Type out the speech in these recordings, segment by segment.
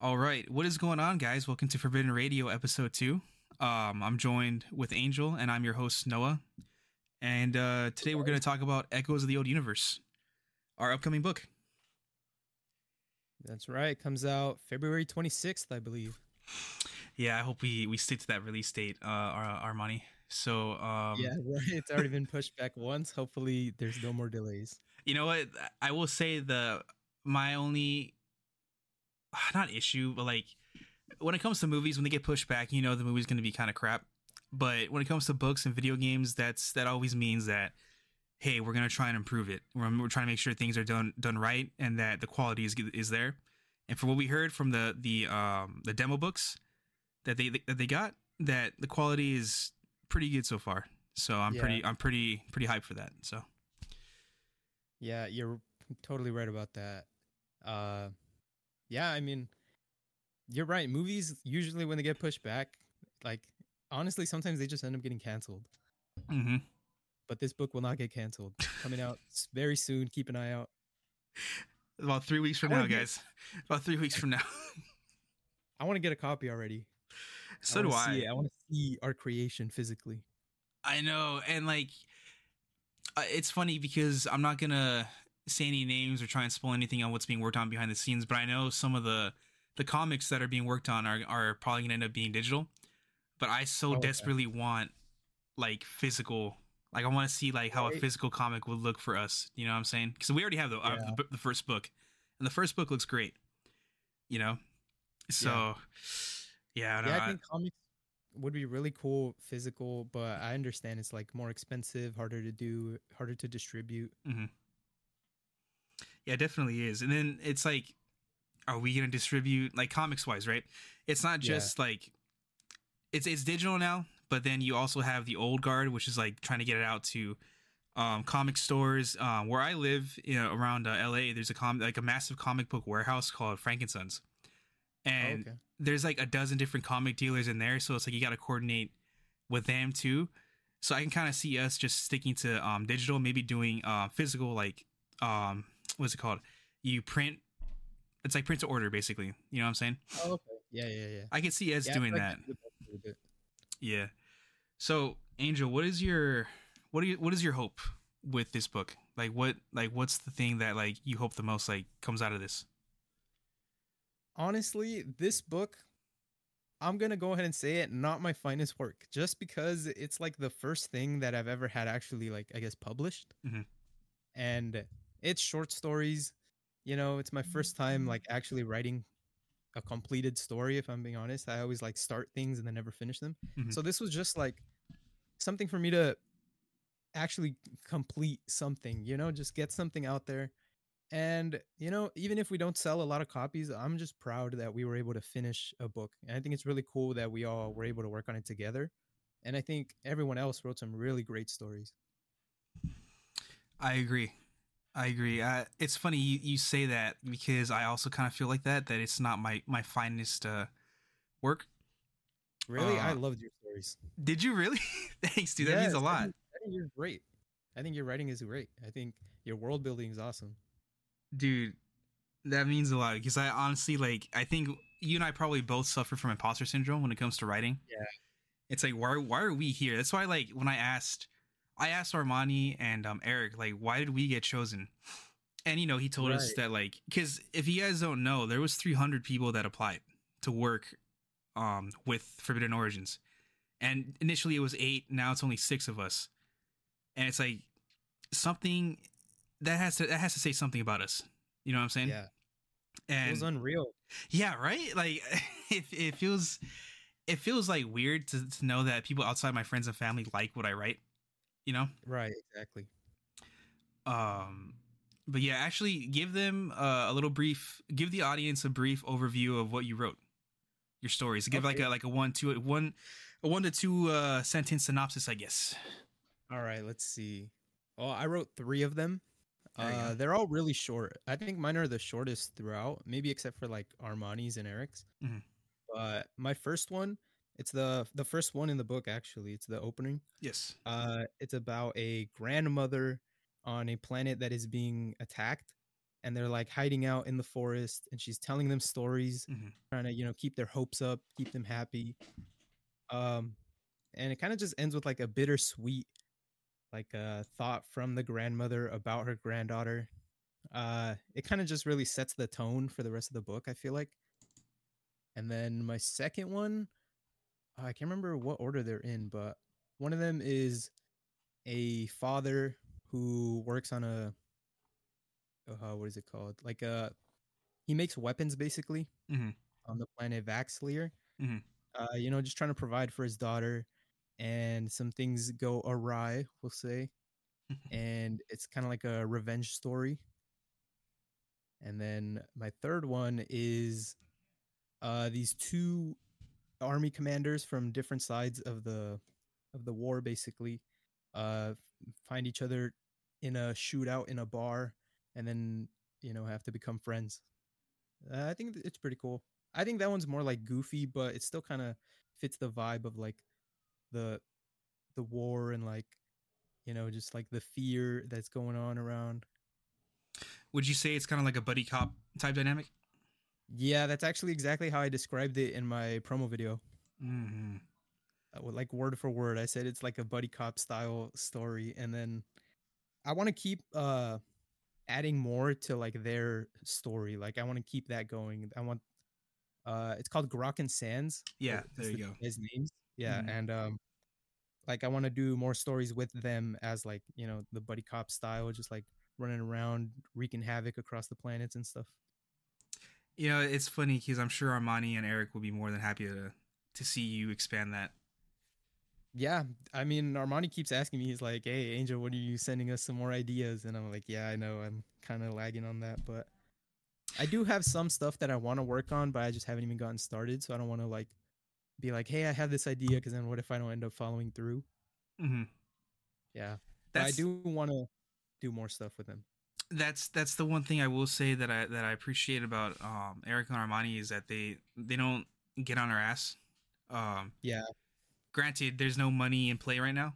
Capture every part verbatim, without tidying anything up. All right, what is going on, guys? Welcome to Forbidden Radio, episode two. Um, I'm joined with Angel, and I'm your host, Noah. And uh, today we're going to talk about Echoes of the Old Universe, our upcoming book. That's right. It comes out February twenty-sixth, I believe. Yeah, I hope we, we stick to that release date, uh, Ar- Armani. So um, yeah, right. It's already been pushed back once. Hopefully, there's no more delays. You know what? I will say the my only... not issue, but like when it comes to movies, when they get pushed back, you know the movie's going to be kind of crap. But when it comes to books and video games, that's that always means that, hey, we're going to try and improve it. We're, we're trying to make sure things are done done right and that the quality is is there. And from what we heard from the the um, the demo books that they that they got, that the quality is pretty good so far. So I'm yeah. pretty I'm pretty pretty hyped for that. So yeah, you're totally right about that. Uh, Yeah, I mean, you're right. Movies, usually when they get pushed back, like, honestly, sometimes they just end up getting canceled. Mm-hmm. But this book will not get canceled. Coming out very soon. Keep an eye out. About three weeks from now, get... guys. About three weeks from now. I want to get a copy already. So I do I. I want to see our creation physically. I know. And, like, uh, it's funny because I'm not going to... say any names or try and spoil anything on what's being worked on behind the scenes, but I know some of the the comics that are being worked on are, are probably gonna end up being digital, but I so oh, desperately yeah. want like physical, like I want to see like how right. a physical comic would look for us, you know what I'm saying? Because we already have the, yeah. uh, the the first book, and the first book looks great, you know. So yeah, yeah, I, don't yeah, know. I think comics would be really cool physical, but I understand it's like more expensive, harder to do, harder to distribute. Mm-hmm. Yeah, it definitely is. And then it's like, are we going to distribute like comics wise, right? It's not just yeah. like it's it's digital now, but then you also have the old guard, which is like trying to get it out to um, comic stores. Uh, where I live, you know, around uh, L A, there's a com- like a massive comic book warehouse called Frankinson's. And oh, okay. there's like a dozen different comic dealers in there. So it's like you got to coordinate with them, too. So I can kind of see us just sticking to um, digital, maybe doing uh, physical like um what's it called? You print. It's like print to order, basically. You know what I'm saying? Oh, okay. Yeah, yeah, yeah. I can see us yeah, doing that. Do yeah. So, Angel, what is your what do you what is your hope with this book? Like, what like what's the thing that like you hope the most like comes out of this? Honestly, this book, I'm gonna go ahead and say it, not my finest work, just because it's like the first thing that I've ever had actually like I guess published, mm-hmm. and. It's short stories, you know, it's my first time like actually writing a completed story, if I'm being honest. I always like start things and then never finish them. Mm-hmm. So this was just like something for me to actually complete something, you know, just get something out there. And, you know, even if we don't sell a lot of copies, I'm just proud that we were able to finish a book. And I think it's really cool that we all were able to work on it together. And I think everyone else wrote some really great stories. I agree. I agree. Uh, it's funny you, you say that because I also kind of feel like that, that it's not my, my finest uh, work. Really? Uh, I loved your stories. Did you really? Thanks, dude. Yes, that means a lot. I think, I think you're great. I think your writing is great. I think your world building is awesome. Dude, that means a lot because I honestly, like, I think you and I probably both suffer from imposter syndrome when it comes to writing. Yeah. It's like, why, why are we here? That's why, like, when I asked... I asked Armani and um, Eric, like, why did we get chosen? And, you know, he told right. us that, like, because if you guys don't know, there was three hundred people that applied to work um, with Forbidden Origins. And initially it was eight. Now it's only six of us. And it's like something that has to that has to say something about us. You know what I'm saying? Yeah. And it was unreal. Yeah, right? Like, it, it feels it feels like weird to, to know that people outside my friends and family like what I write. You know? Right, exactly. Um, but yeah, actually give them uh, a little brief, give the audience a brief overview of what you wrote, your stories. Give okay. like a, like a one, two, one, a one to two uh, sentence synopsis, I guess. All right, let's see. Oh, I wrote three of them. Uh, they're all really short. I think mine are the shortest throughout, maybe except for like Armani's and Eric's. Mm-hmm. But my first one, It's the the first one in the book, actually. It's the opening. Yes. Uh, it's about a grandmother on a planet that is being attacked. and they're like hiding out in the forest, and she's telling them stories, mm-hmm. trying to, you know, keep their hopes up, keep them happy. Um, and it kind of just ends with like a bittersweet, like a thought from the grandmother about her granddaughter. Uh, it kind of just really sets the tone for the rest of the book, I feel like. And then my second one, oh, I can't remember what order they're in, but one of them is a father who works on a, uh, what is it called? Like a, he makes weapons basically mm-hmm. on the planet Vaxleer, mm-hmm. uh, you know, just trying to provide for his daughter, and some things go awry, we'll say. And it's kind of like a revenge story. And then my third one is uh, these two army commanders from different sides of the of the war, basically, uh, find each other in a shootout in a bar, and then, you know, have to become friends. Uh, I think it's pretty cool. I think that one's more like goofy, but it still kind of fits the vibe of like the the war and like, you know, just like the fear that's going on around. Would you say it's kind of like a buddy cop type dynamic? Yeah, that's actually exactly how I described it in my promo video. Mm-hmm. Uh, like word for word, I said it's like a buddy cop style story. And then I want to keep uh, adding more to like their story. Like I want to keep that going. I want. Uh, it's called Grok and Sands. Yeah, there you go. His names. Yeah, mm-hmm. and um, like I want to do more stories with them as like, you know, the buddy cop style, just like running around wreaking havoc across the planets and stuff. You know, it's funny because I'm sure Armani and Eric will be more than happy to to see you expand that. Yeah, I mean, Armani keeps asking me, he's like, hey, Angel, what are you sending us some more ideas? And I'm like, yeah, I know, I'm kind of lagging on that. But I do have some stuff that I want to work on, but I just haven't even gotten started. So I don't want to like be like, hey, I have this idea, because then what if I don't end up following through? Mm-hmm. Yeah, but I do want to do more stuff with them. That's that's the one thing I will say that I that I appreciate about um, Eric and Armani is that they they don't get on our ass. Um, yeah. Granted, there's no money in play right now.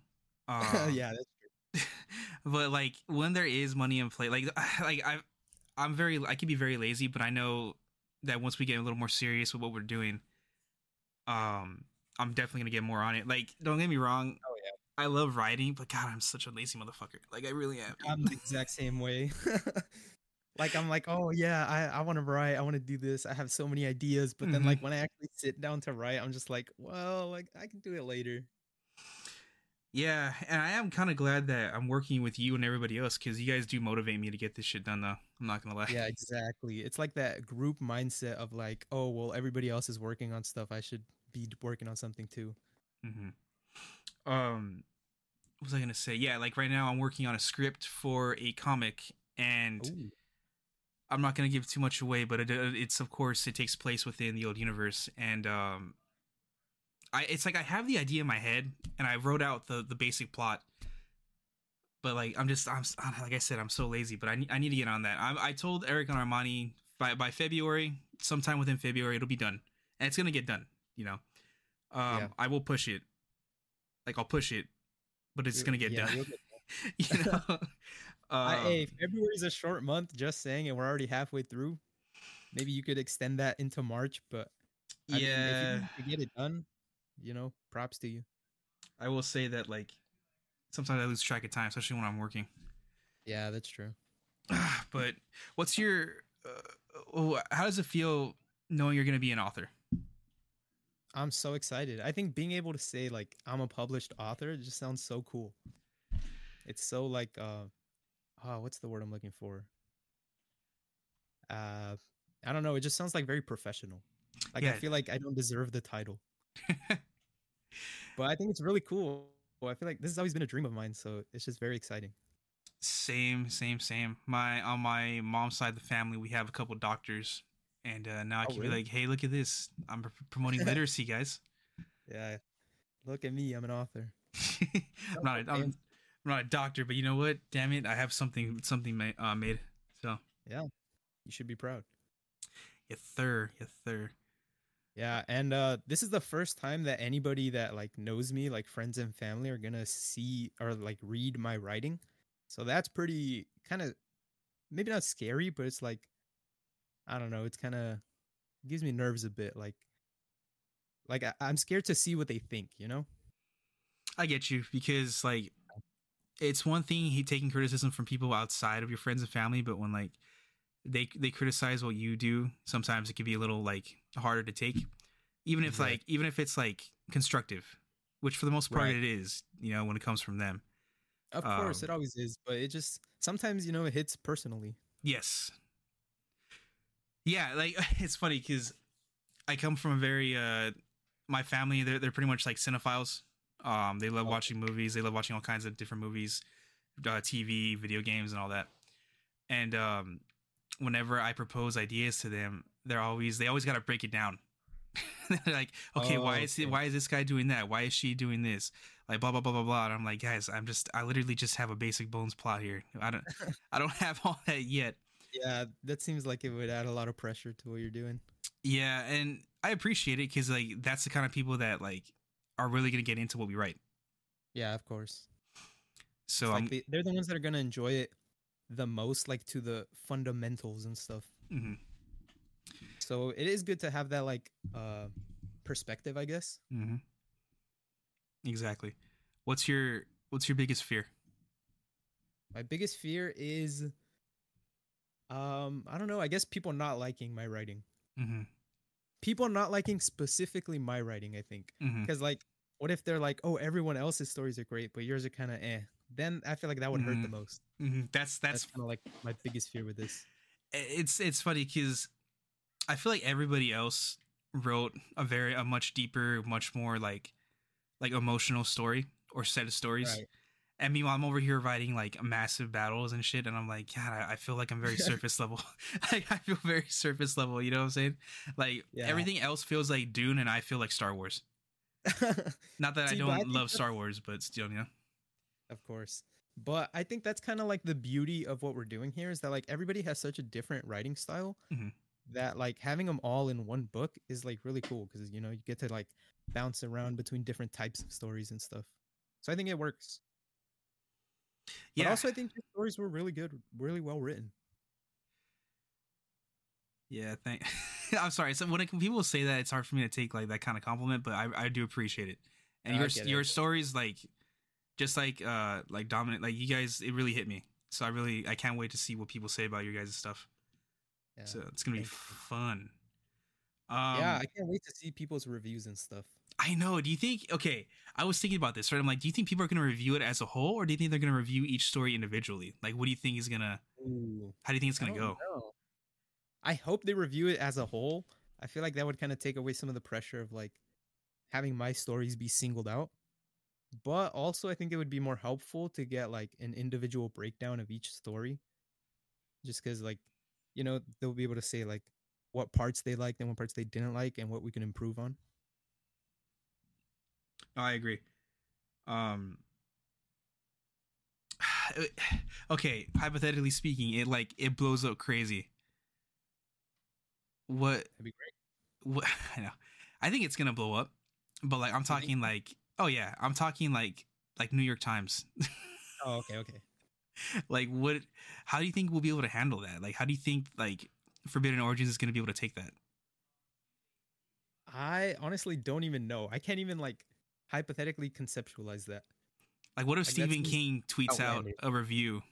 Uh, yeah, that's true. But like when there is money in play, like like I I'm very I can be very lazy, but I know that once we get a little more serious with what we're doing, um, I'm definitely gonna get more on it. Like, don't get me wrong. Oh, yeah. I love writing, but God, I'm such a lazy motherfucker. Like, I really am. I'm the exact same way. Like, I'm like, oh, yeah, I, I want to write. I want to do this. I have so many ideas. But mm-hmm. then, like, when I actually sit down to write, I'm just like, well, like, I can do it later. Yeah, and I am kind of glad that I'm working with you and everybody else, because you guys do motivate me to get this shit done, though. I'm not going to lie. Yeah, exactly. It's like that group mindset of like, oh, well, everybody else is working on stuff, I should be working on something, too. Mm-hmm. Um, what was I gonna say? Yeah, like right now I'm working on a script for a comic, and Ooh. I'm not gonna give too much away, but it, it's of course it takes place within the old universe, and um, I it's like I have the idea in my head, and I wrote out the, the basic plot, but like I'm just I'm like I said I'm so lazy, but I need I need to get on that. I I told Eric and Armani by by February, sometime within February it'll be done, and it's gonna get done. You know, um, yeah. I will push it. Like, I'll push it, but it's going to get yeah, done. Get done. You know? um, I, hey, February's a short month, just saying, and we're already halfway through. Maybe you could extend that into March, but I yeah. mean, if you get it done, you know, props to you. I will say that, like, sometimes I lose track of time, especially when I'm working. Yeah, that's true. But what's your... Uh, oh, how does it feel knowing you're going to be an author? I'm so excited. I think being able to say like I'm a published author just sounds so cool. It's so like, uh, oh, what's the word I'm looking for? Uh, I don't know. It just sounds like very professional. Like yeah. I feel like I don't deserve the title, but I think it's really cool. Well, I feel like this has always been a dream of mine, so it's just very exciting. Same, same, same. My on my mom's side of the family, we have a couple doctors. And uh, now I can oh, really? be like, hey, look at this. I'm pr- promoting literacy, guys. Yeah. Look at me. I'm an author. I'm, not a, I'm, I'm not a doctor, but you know what? Damn it. I have something something ma- uh, made. So yeah, you should be proud. Yes, sir. Yes, sir. Yeah. And uh, this is the first time that anybody that like knows me, like friends and family, are going to see or like read my writing. So that's pretty kind of maybe not scary, but it's like, I don't know. It's kind of it gives me nerves a bit. Like, like I, I'm scared to see what they think, you know? I get you, because like it's one thing he taking criticism from people outside of your friends and family, but when like they they criticize what you do, sometimes it can be a little like harder to take, even if right. like even if it's like constructive, which for the most part right. it is, you know, when it comes from them. Of um, course, it always is, but it just sometimes, you know, it hits personally. Yes. Yeah, like it's funny because I come from a very uh, my family they're they're pretty much like cinephiles. Um, they love watching movies. They love watching all kinds of different movies, uh, T V, video games, and all that. And um, whenever I propose ideas to them, they're always they always got to break it down. They're like, okay, oh, why is okay. why is this guy doing that? Why is she doing this? Like blah blah blah blah blah. And I'm like, guys, I'm just I literally just have a basic bones plot here. I don't I don't have all that yet. Yeah, that seems like it would add a lot of pressure to what you're doing. Yeah, and I appreciate it because like that's the kind of people that like are really gonna get into what we write. Yeah, of course. So like the, they're the ones that are gonna enjoy it the most, like to the fundamentals and stuff. Mm-hmm. So it is good to have that like uh, perspective, I guess. Mm-hmm. Exactly. What's your What's your biggest fear? My biggest fear is, um, I don't know. I guess people not liking my writing. Mm-hmm. People not liking specifically my writing, I think, because mm-hmm. like, what if they're like, "Oh, everyone else's stories are great, but yours are kind of eh." Then I feel like that would mm-hmm. hurt the most. Mm-hmm. That's that's, that's kind of like my biggest fear with this. It's it's funny because I feel like everybody else wrote a very a much deeper, much more like like emotional story or set of stories, right. and meanwhile I'm over here writing like massive battles and shit, and I'm like, God, I, I feel like I'm very surface level. Like I feel very surface level. You know what I'm saying? Like yeah. everything else feels like Dune, and I feel like Star Wars. Not that See, I don't I love that's... Star Wars, but still, you know. Of course. But I think that's kind of like the beauty of what we're doing here is that like everybody has such a different writing style mm-hmm. that like having them all in one book is like really cool because, you know, you get to like bounce around between different types of stories and stuff. So I think it works. Yeah. But also, I think your stories were really good, really well written. Yeah, thank. I'm sorry. So when it, people say that, it's hard for me to take like that kind of compliment, but I, I do appreciate it. And your your it. stories like. Just like uh like dominant like you guys, it really hit me. So I really I can't wait to see what people say about your guys' stuff. Yeah, so it's gonna be fun. Um, yeah, I can't wait to see people's reviews and stuff. I know. Do you think okay, I was thinking about this, right? I'm like, do you think people are gonna review it as a whole, or do you think they're gonna review each story individually? Like what do you think is gonna Ooh, how do you think it's gonna I go? Know. I hope they review it as a whole. I feel like that would kind of take away some of the pressure of like having my stories be singled out. But also, I think it would be more helpful to get, like, an individual breakdown of each story. Just because, like, you know, they'll be able to say, like, what parts they liked and what parts they didn't like and what we can improve on. I agree. Um, okay, hypothetically speaking, it, like, it blows up crazy. What? That'd be great. What, I know. I think it's going to blow up. But, like, I'm talking, like... Oh yeah, I'm talking like like New York Times. Oh, okay, okay. Like what how do you think we'll be able to handle that? Like how do you think like Forbidden Origins is going to be able to take that? I honestly don't even know. I can't even like hypothetically conceptualize that. Like what if like, Stephen King tweets outlandish. out a review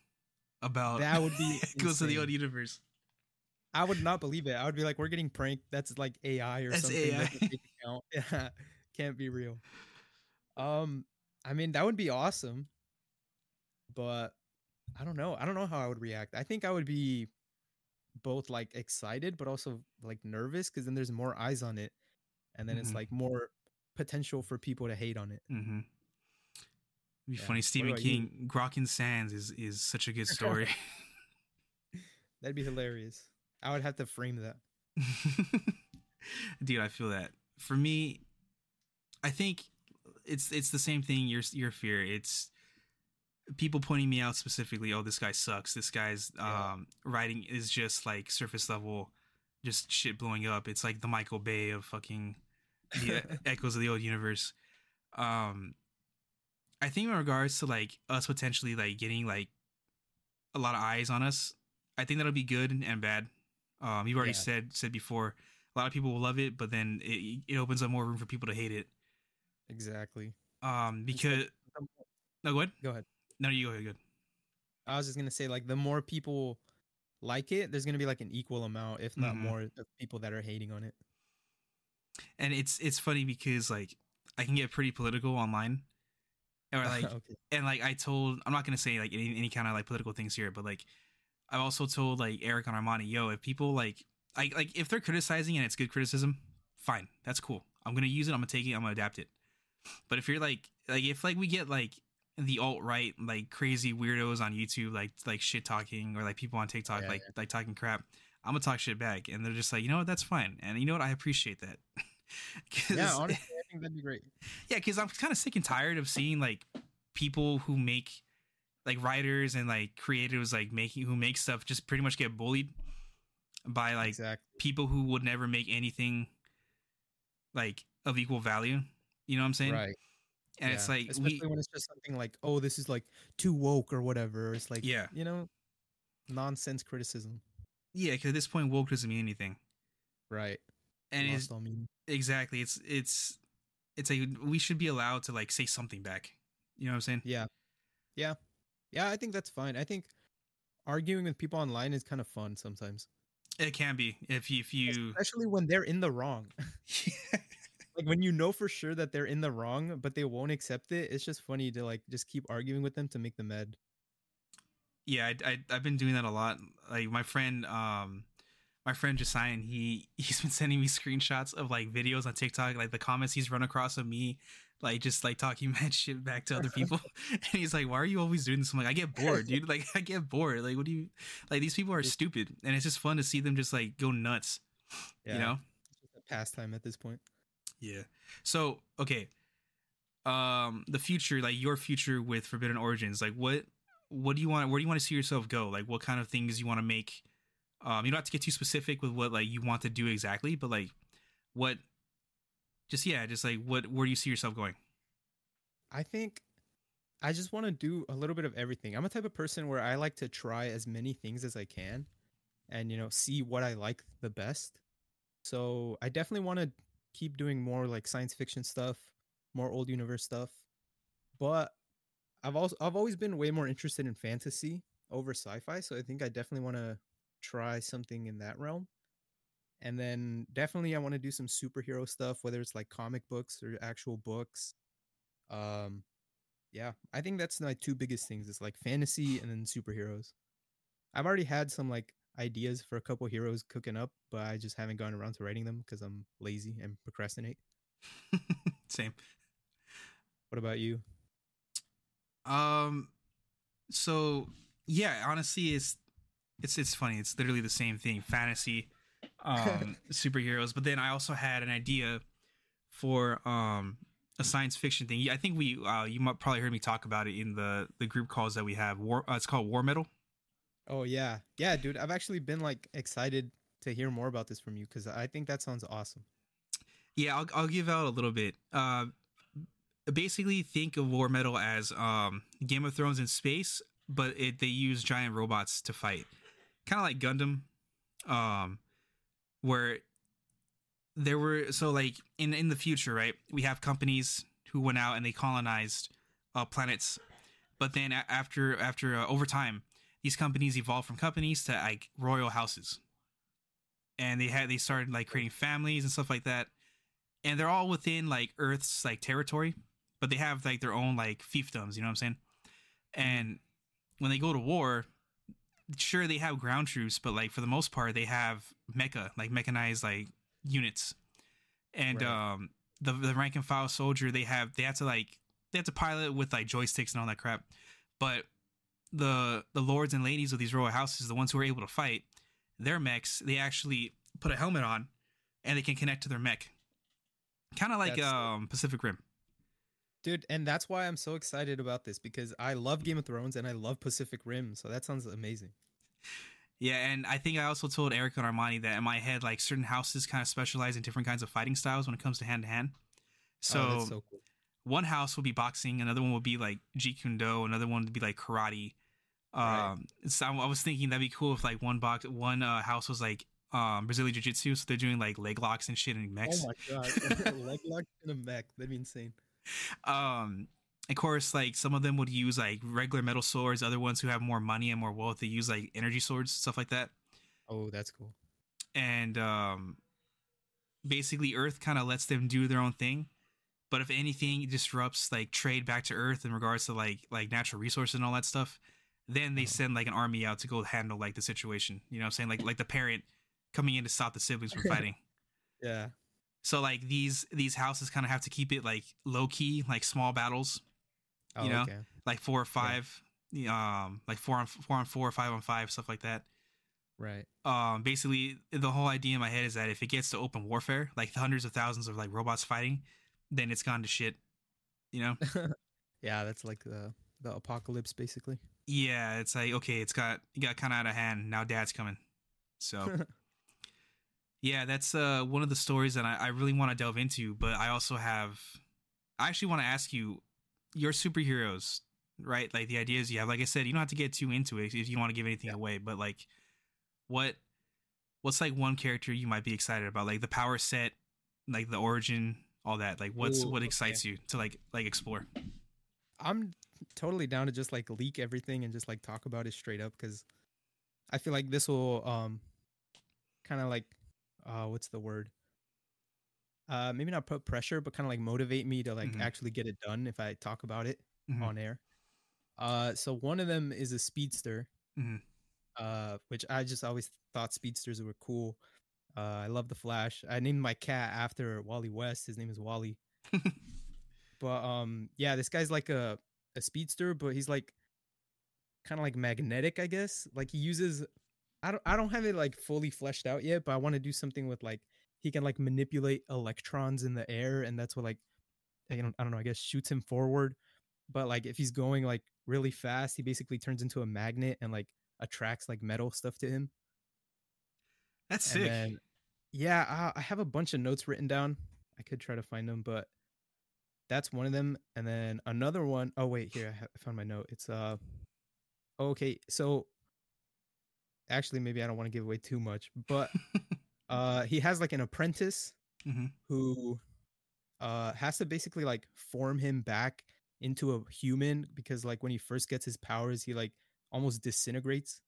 about that would be Echoes of the Old Universe? I would not believe it. I would be like, we're getting pranked. That's like A I or That's something. A I. That yeah, can't be real. Um, I mean, that would be awesome, but I don't know. I don't know how I would react. I think I would be both like excited, but also like nervous because then there's more eyes on it. And then mm-hmm. it's like more potential for people to hate on it. Mm-hmm. It'd be yeah. funny. Stephen King, you? Grok and Sands is, is such a good story. That'd be hilarious. I would have to frame that. Dude, I feel that. For me, I think... It's it's the same thing. Your your fear. It's people pointing me out specifically. Oh, this guy sucks. This guy's yeah. um, writing is just like surface level, just shit blowing up. It's like the Michael Bay of fucking the Echoes of the Old Universe. Um, I think in regards to like us potentially like getting like a lot of eyes on us, I think that'll be good and bad. Um, you've already yeah. said said before, a lot of people will love it, but then it, it opens up more room for people to hate it. Exactly. Um, because no, go ahead. Go ahead. No, you go ahead. Good. I was just gonna say, like, the more people like it, there's gonna be like an equal amount, if not mm-hmm. more, of people that are hating on it. And it's it's funny because, like, I can get pretty political online, or like, okay. and like I told, I'm not gonna say like any, any kind of like political things here, but like I also told like Eric and Armani, yo, if people like, I like if they're criticizing and it's good criticism, fine, that's cool. I'm gonna use it. I'm gonna take it. I'm gonna adapt it. But if you're like, like if like we get like the alt-right, like crazy weirdos on YouTube, like, like shit talking, or like people on TikTok, yeah, like, yeah. like talking crap, I'm gonna talk shit back. And they're just like, you know what? That's fine. And you know what? I appreciate that. Yeah. Honestly, I think that'd be great. Yeah. Cause I'm kind of sick and tired of seeing like people who make like writers and like creators, like making, who make stuff just pretty much get bullied by like exactly. people who would never make anything like of equal value. You know what I'm saying? Right. And yeah. it's like, especially we, when it's just something like, oh, this is like too woke or whatever. It's like, yeah. you know, nonsense criticism. Yeah. Cause at this point, woke doesn't mean anything. Right. And it's, it's exactly. It's, it's, it's like, we should be allowed to like say something back. You know what I'm saying? Yeah. Yeah. Yeah. I think that's fine. I think arguing with people online is kind of fun sometimes. It can be if you, if you, especially when they're in the wrong. Yeah. Like when you know for sure that they're in the wrong, but they won't accept it. It's just funny to like just keep arguing with them to make them mad. Yeah, I, I I've been doing that a lot. Like my friend, um, my friend Josiah, he he's been sending me screenshots of like videos on TikTok, like the comments he's run across of me, like just like talking mad shit back to other people. And he's like, "Why are you always doing this?" I'm like, "I get bored, dude. Like I get bored. Like what do you like? These people are stupid, and it's just fun to see them just like go nuts. Yeah. You know, it's just a pastime at this point." Yeah. So, okay. Um, the future, like your future with Forbidden Origins, like what, what do you want? Where do you want to see yourself go? Like what kind of things you want to make? Um, you don't have to get too specific with what like you want to do exactly, but like what, just, yeah, just like what, where do you see yourself going? I think I just want to do a little bit of everything. I'm a type of person where I like to try as many things as I can and, you know, see what I like the best. So I definitely want to keep doing more like science fiction stuff, more old universe stuff, but I've also I've always been way more interested in fantasy over sci-fi, so I think I definitely want to try something in that realm. And then definitely I want to do some superhero stuff, whether it's like comic books or actual books. Um, yeah, I think that's my two biggest things. It's like fantasy and then superheroes. I've already had some like ideas for a couple heroes cooking up, but I just haven't gotten around to writing them because I'm lazy and procrastinate. Same. What about you? Um, so yeah, honestly, it's it's it's funny. It's literally the same thing: fantasy, um, superheroes. But then I also had an idea for um a science fiction thing. I think we uh, you might probably heard me talk about it in the the group calls that we have. War, uh, it's called War Metal. Oh, yeah. Yeah, dude. I've actually been like excited to hear more about this from you because I think that sounds awesome. Yeah, I'll I'll give out a little bit. Uh, basically, think of War Metal as um, Game of Thrones in space, but it, they use giant robots to fight. Kind of like Gundam, um, where there were... So, like, in, in the future, right, we have companies who went out and they colonized uh, planets. But then after, after uh, over time... These companies evolved from companies to like royal houses, and they had they started like creating families and stuff like that, and they're all within like Earth's like territory, but they have like their own like fiefdoms. You know what I'm saying? And when they go to war, sure they have ground troops, but like for the most part they have mecha like mechanized like units, and right. um the the rank and file soldier they have they have to like they have to pilot with like joysticks and all that crap, but the the lords and ladies of these royal houses, the ones who are able to fight, their mechs, they actually put a helmet on and they can connect to their mech. Kind of like that's um sick. Pacific Rim. Dude, and that's why I'm so excited about this because I love Game of Thrones and I love Pacific Rim, so that sounds amazing. Yeah, and I think I also told Eric and Armani that in my head, like certain houses kind of specialize in different kinds of fighting styles when it comes to hand-to-hand. So, oh, that's so cool. One house will be boxing, another one will be like Jeet Kune Do, another one would be like karate. Right. Um, so I, I was thinking that'd be cool if like one box, one uh, house was like um, Brazilian Jiu Jitsu, so they're doing like leg locks and shit in mechs. Oh my god, leg locks in a mech, that'd be insane. Um, of course, like some of them would use like regular metal swords. Other ones who have more money and more wealth, they use like energy swords, stuff like that. Oh, that's cool. And um, basically, Earth kind of lets them do their own thing. But if anything disrupts like trade back to Earth in regards to like like natural resources and all that stuff, then they send like an army out to go handle like the situation. You know what I'm saying? Like like the parent coming in to stop the siblings from fighting. Yeah. So like these these houses kind of have to keep it like low key, like small battles. You oh, know, okay. Like four or five, yeah. um, like four on four on four, five on five, stuff like that. Right. Um, basically, the whole idea in my head is that if it gets to open warfare, like hundreds of thousands of like robots fighting, then it's gone to shit, you know? Yeah, that's like the the apocalypse, basically. Yeah, it's like, okay, it's got it got kind of out of hand. Now dad's coming. So, yeah, that's uh, one of the stories that I, I really want to delve into. But I also have... I actually want to ask you, your superheroes, right? Like, the ideas you have. Like I said, you don't have to get too into it if you want to give anything yeah. away. But, like, what what's, like, one character you might be excited about? Like, the power set, like, the origin... all that, like what's Ooh, what excites okay. you to like like explore? I'm totally down to just like leak everything and just like talk about it straight up, because I feel like this will um kind of like uh what's the word uh maybe not put pressure, but kind of like motivate me to like mm-hmm. actually get it done if I talk about it mm-hmm. on air. Uh so one of them is a speedster, mm-hmm. uh which I just always thought speedsters were cool. Uh, I love the Flash. I named my cat after Wally West. His name is Wally. But um, yeah, this guy's like a, a speedster, but he's like kind of like magnetic, I guess. Like he uses, I don't I don't have it like fully fleshed out yet, but I want to do something with like he can like manipulate electrons in the air, and that's what like I don't I don't know I guess shoots him forward. But like if he's going like really fast, he basically turns into a magnet and like attracts like metal stuff to him. That's sick. Then, yeah, I have a bunch of notes written down. I could try to find them, but that's one of them. And then another one. Oh, wait, here. I found my note. It's uh, okay. So actually, maybe I don't want to give away too much, but uh, he has like an apprentice mm-hmm. who uh, has to basically like form him back into a human, because like when he first gets his powers, he like almost disintegrates.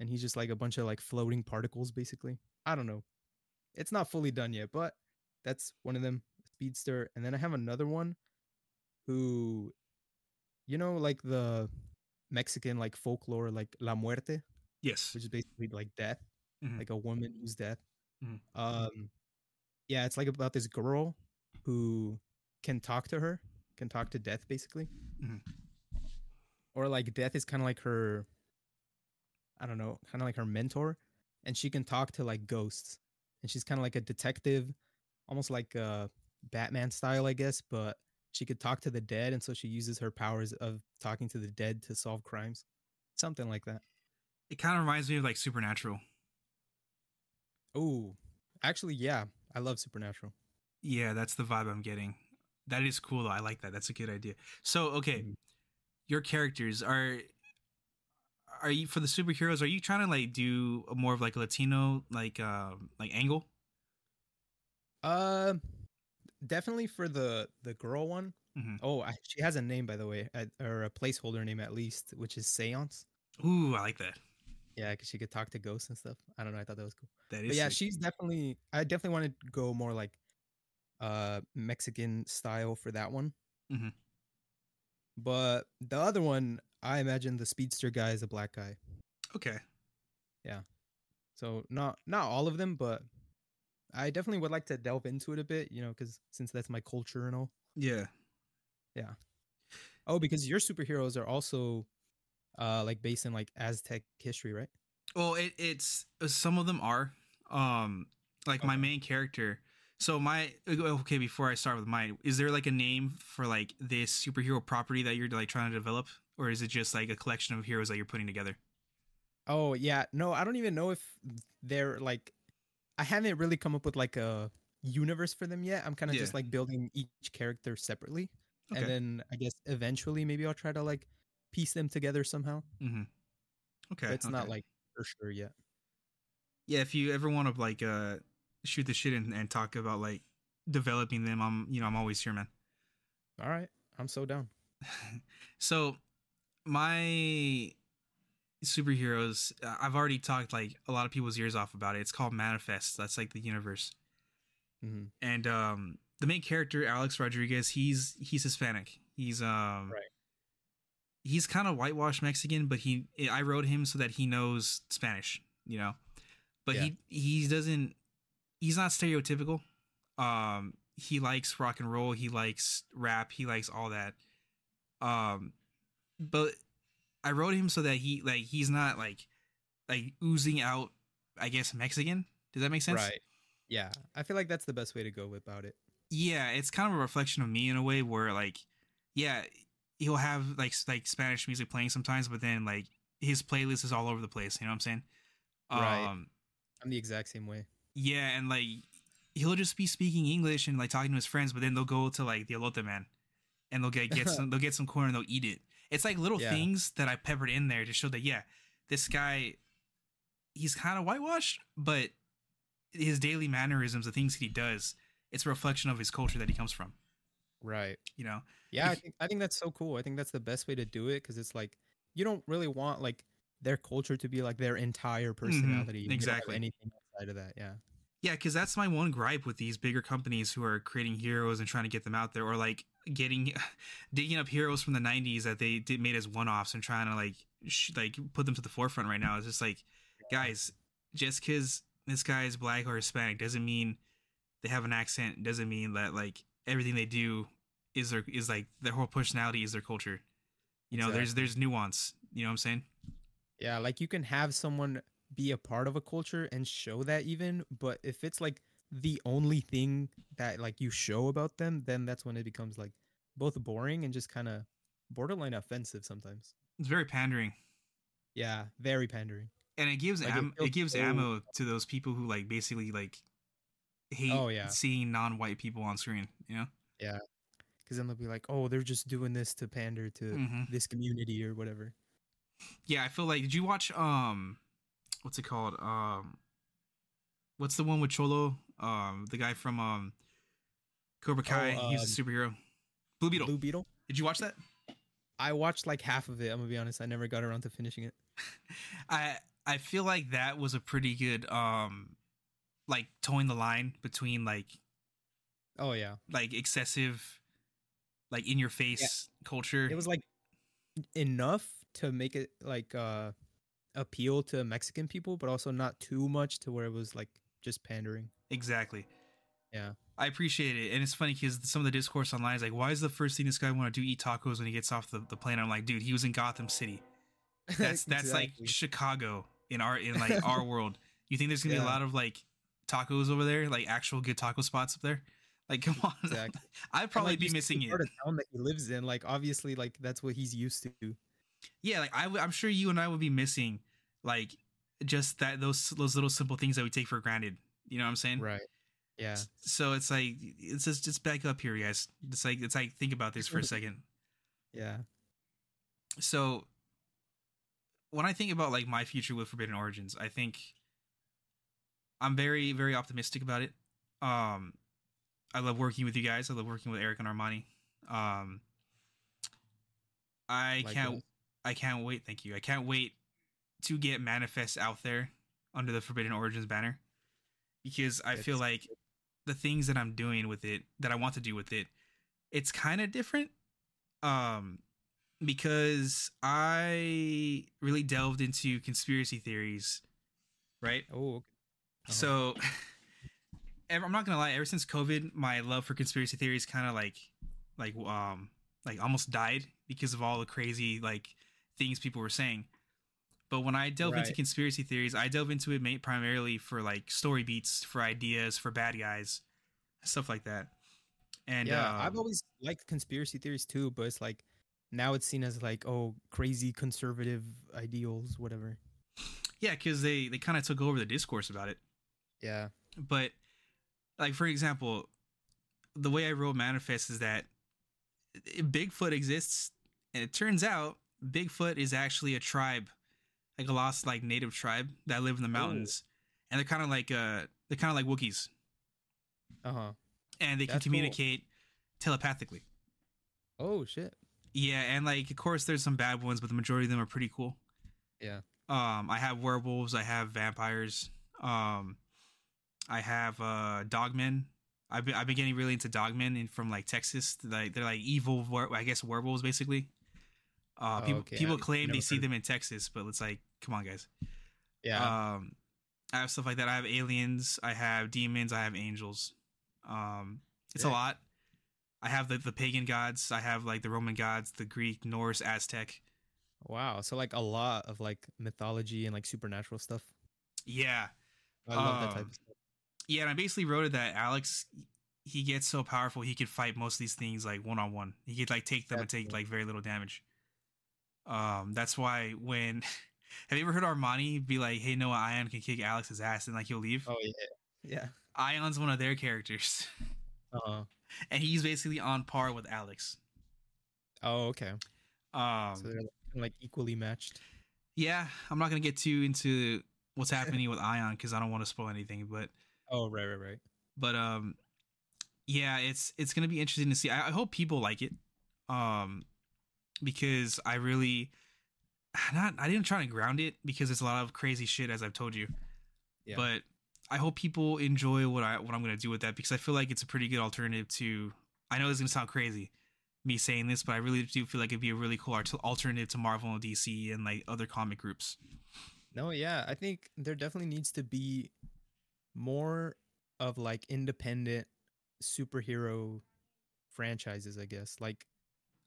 And he's just like a bunch of like floating particles, basically. I don't know. It's not fully done yet, but that's one of them, speedster. And then I have another one who, you know, like the Mexican like folklore, like La Muerte. Yes. Which is basically like death, mm-hmm. like a woman who's death. Mm-hmm. Um, yeah, it's like about this girl who can talk to her, can talk to death, basically. Mm-hmm. Or like death is kind of like her... I don't know, kind of like her mentor, and she can talk to like ghosts, and she's kind of like a detective, almost like uh Batman style, I guess, but she could talk to the dead. And so she uses her powers of talking to the dead to solve crimes, something like that. It kind of reminds me of like Supernatural. Oh, actually, yeah, I love Supernatural. Yeah, that's the vibe I'm getting. That is cool though. I like that. That's a good idea. So, okay. Your characters are... Are you for the superheroes? Are you trying to like do a more of like Latino like uh, like angle? Uh, definitely for the the girl one. Mm-hmm. Oh, I, she has a name, by the way, or a placeholder name at least, which is Seance. Ooh, I like that. Yeah, because she could talk to ghosts and stuff. I don't know. I thought that was cool. That is. But yeah, sick. She's definitely. I definitely want to go more like uh Mexican style for that one. Mm-hmm. But the other one. I imagine the speedster guy is a black guy. Okay. Yeah. So not not all of them, but I definitely would like to delve into it a bit, you know, because since that's my culture and all. Yeah. Yeah. Oh, because your superheroes are also uh, like based in like Aztec history, right? Well, it, it's some of them are um, like okay. My main character. So my okay, before I start with mine, is there like a name for like this superhero property that you're like trying to develop? Or is it just like a collection of heroes that you're putting together? Oh, yeah. No, I don't even know if they're like... I haven't really come up with like a universe for them yet. I'm kind of yeah. just like building each character separately. Okay. And then I guess eventually maybe I'll try to like piece them together somehow. Mm-hmm. Okay. But it's okay. Not like for sure yet. Yeah. If you ever want to like, uh, shoot the shit and, and talk about like developing them, I'm, you know, I'm always here, man. All right. I'm so down. So my superheroes, I've already talked like a lot of people's ears off about it. It's called Manifest. That's like the universe. Mm-hmm. And, um, the main character, Alex Rodriguez, he's, he's Hispanic. He's, um, right. He's kind of whitewashed Mexican, but he, I wrote him so that he knows Spanish, you know, but yeah. he, he doesn't, he's not stereotypical. Um, he likes rock and roll. He likes rap. He likes all that. Um, but I wrote him so that he, like, he's not like, like oozing out, I guess, Mexican. Does that make sense? Right. Yeah. I feel like that's the best way to go about it. Yeah. It's kind of a reflection of me in a way where like, yeah, he'll have like, like Spanish music playing sometimes, but then like his playlist is all over the place. You know what I'm saying? Right. Um, I'm the exact same way. Yeah. And like, he'll just be speaking English and like talking to his friends, but then they'll go to like the elote man and they'll get, get some, they'll get some corn and they'll eat it. It's like little yeah. things that I peppered in there to show that, yeah, this guy, he's kind of whitewashed, but his daily mannerisms, the things that he does, it's a reflection of his culture that he comes from. Right. You know? Yeah. I think, I think that's so cool. I think that's the best way to do it. Cause it's like, you don't really want like their culture to be like their entire personality. Mm-hmm, exactly. Anything outside of that. Yeah. Yeah, because that's my one gripe with these bigger companies who are creating heroes and trying to get them out there, or like getting digging up heroes from the nineties that they did made as one-offs and trying to like sh- like put them to the forefront right now. It's just like, guys, just because this guy is black or Hispanic doesn't mean they have an accent. Doesn't mean that like everything they do is their is like their whole personality is their culture. You know, exactly. there's there's nuance. You know what I'm saying? Yeah, like you can have someone be a part of a culture and show that even, but if it's like the only thing that like you show about them, then that's when it becomes like both boring and just kind of borderline offensive sometimes. It's very pandering. Yeah, very pandering. And it gives like, am- it, it gives so- ammo to those people who like basically like hate oh, yeah. seeing non-white people on screen, you know? Yeah, because then they'll be like, oh, they're just doing this to pander to mm-hmm. this community or whatever. Yeah, I feel like, did you watch um what's it called? Um, what's the one with Cholo? Um, the guy from um, Cobra Kai. Oh, um, he's a superhero. Blue Beetle. Blue Beetle. Did you watch that? I watched like half of it. I'm gonna be honest. I never got around to finishing it. I I feel like that was a pretty good um, like towing the line between like, oh yeah, like excessive, like in your face yeah. culture. It was like enough to make it like uh. appeal to Mexican people, but also not too much to where it was like just pandering. Exactly. Yeah, I appreciate it. And it's funny because some of the discourse online is like, why is the first thing this guy want to do eat tacos when he gets off the, the plane? I'm like, dude, he was in Gotham City. That's that's exactly. like Chicago in our in like our world. You think there's gonna yeah. be a lot of like tacos over there, like actual good taco spots up there? Like, come on. Exactly. I'd probably like, be missing it. Part of town that he lives in, like obviously, like that's what he's used to. Yeah, like I w- I'm sure you and I would be missing like just that those those little simple things that we take for granted. You know what I'm saying? Right. Yeah. So it's like it's just just back up here, guys. It's like it's like think about this for a second. Yeah. So when I think about like my future with Forbidden Origins, I think I'm very very optimistic about it. Um, I love working with you guys. I love working with Eric and Armani. Um, I like can't. Those. I can't wait. Thank you. I can't wait to get Manifest out there under the Forbidden Origins banner, because I feel like the things that I'm doing with it, that I want to do with it, it's kind of different. Um, because I really delved into conspiracy theories, right? Oh, okay. Uh-huh. So I'm not going to lie. Ever since COVID, my love for conspiracy theories kind of like, like, um, like almost died because of all the crazy, like, things people were saying. But when I delve right. into conspiracy theories, I delve into it primarily for like story beats, for ideas, for bad guys, stuff like that. And yeah, um, I've always liked conspiracy theories too, but it's like now it's seen as like, oh, crazy conservative ideals, whatever. Yeah, because they they kind of took over the discourse about it. Yeah, but like for example, the way I wrote Manifest is that Bigfoot exists, and it turns out Bigfoot is actually a tribe, like a lost like native tribe that live in the mountains. Ooh. And they're kind of like uh they're kind of like Wookiees. Uh-huh. And they That's can communicate cool. telepathically. Oh shit. Yeah, and like of course there's some bad ones, but the majority of them are pretty cool. Yeah. Um, I have werewolves, I have vampires, um, I have uh dogmen. I've been, I've been getting really into dogmen in, from like Texas. Like they're like evil, I guess, werewolves basically. Uh, oh, people okay. people claim they see them in Texas, but it's like, come on, guys. Yeah. Um, I have stuff like that. I have aliens. I have demons. I have angels. Um, it's yeah. a lot. I have the, the pagan gods. I have like the Roman gods, the Greek, Norse, Aztec. Wow. So like a lot of like mythology and like supernatural stuff. Yeah. I love um, that type of stuff. Yeah, and I basically wrote it that Alex, he gets so powerful he could fight most of these things like one on one. He could like take them that's and take cool. like very little damage. Um, that's why when have you ever heard Armani be like, "Hey, Noah, Ion can kick Alex's ass," and like he'll leave? Oh yeah, yeah. Ion's one of their characters, uh-huh. and he's basically on par with Alex. Oh okay. Um, so they're like equally matched. Yeah, I'm not gonna get too into what's happening with Ion because I don't want to spoil anything, but. Oh, right, right, right. But, um, yeah, it's, it's going to be interesting to see. I, I hope people like it. Um, because I really, not, I didn't try to ground it because it's a lot of crazy shit, as I've told you, yeah. but I hope people enjoy what I, what I'm going to do with that, because I feel like it's a pretty good alternative to, I know this is going to sound crazy me saying this, but I really do feel like it'd be a really cool alternative to Marvel and D C and like other comic groups. No. Yeah. I think there definitely needs to be more of like independent superhero franchises, I guess. Like,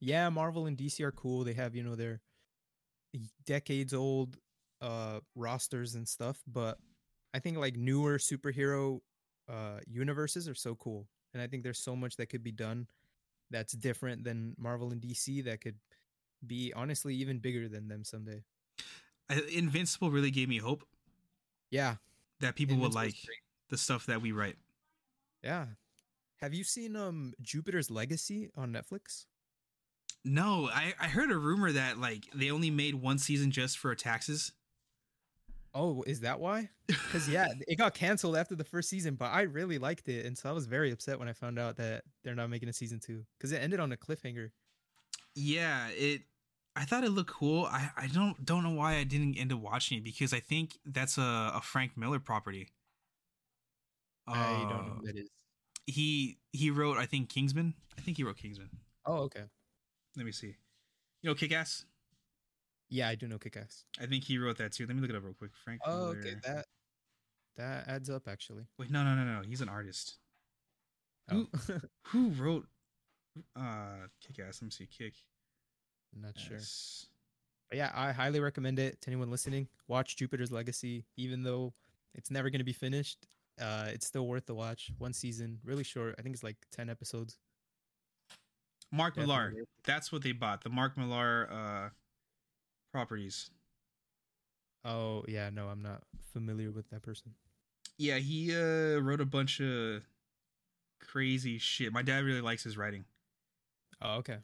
yeah, Marvel and D C are cool. They have, you know, their decades old uh rosters and stuff, but I think like newer superhero uh universes are so cool. And I think there's so much that could be done that's different than Marvel and D C that could be honestly even bigger than them someday. Invincible really gave me hope. Yeah. That people will like the stuff that we write. Yeah. Have you seen um Jupiter's Legacy on Netflix? No, I, I heard a rumor that like they only made one season just for taxes. Oh, is that why? Because yeah, it got canceled after the first season, but I really liked it. And so I was very upset when I found out that they're not making a season two because it ended on a cliffhanger. Yeah, it I thought it looked cool. I, I don't don't know why I didn't end up watching it because I think that's a, a Frank Miller property. Uh, I don't know who that is. He he wrote I think Kingsman. I think he wrote Kingsman. Oh okay. Let me see. You know Kick-Ass? Yeah, I do know Kick-Ass. I think he wrote that too. Let me look it up real quick. Frank oh, Miller. Okay, that that adds up actually. Wait, no no no no. He's an artist. Oh. Who who wrote uh, Kick-Ass? Let me see. Kick. I'm not sure. But yeah, I highly recommend it to anyone listening. Watch Jupiter's Legacy, even though it's never going to be finished. Uh, it's still worth the watch. One season, really short. I think it's like ten episodes. Mark Definitely. Millar. That's what they bought. The Mark Millar uh, properties. Oh, yeah. No, I'm not familiar with that person. Yeah, he uh, wrote a bunch of crazy shit. My dad really likes his writing. Oh, okay.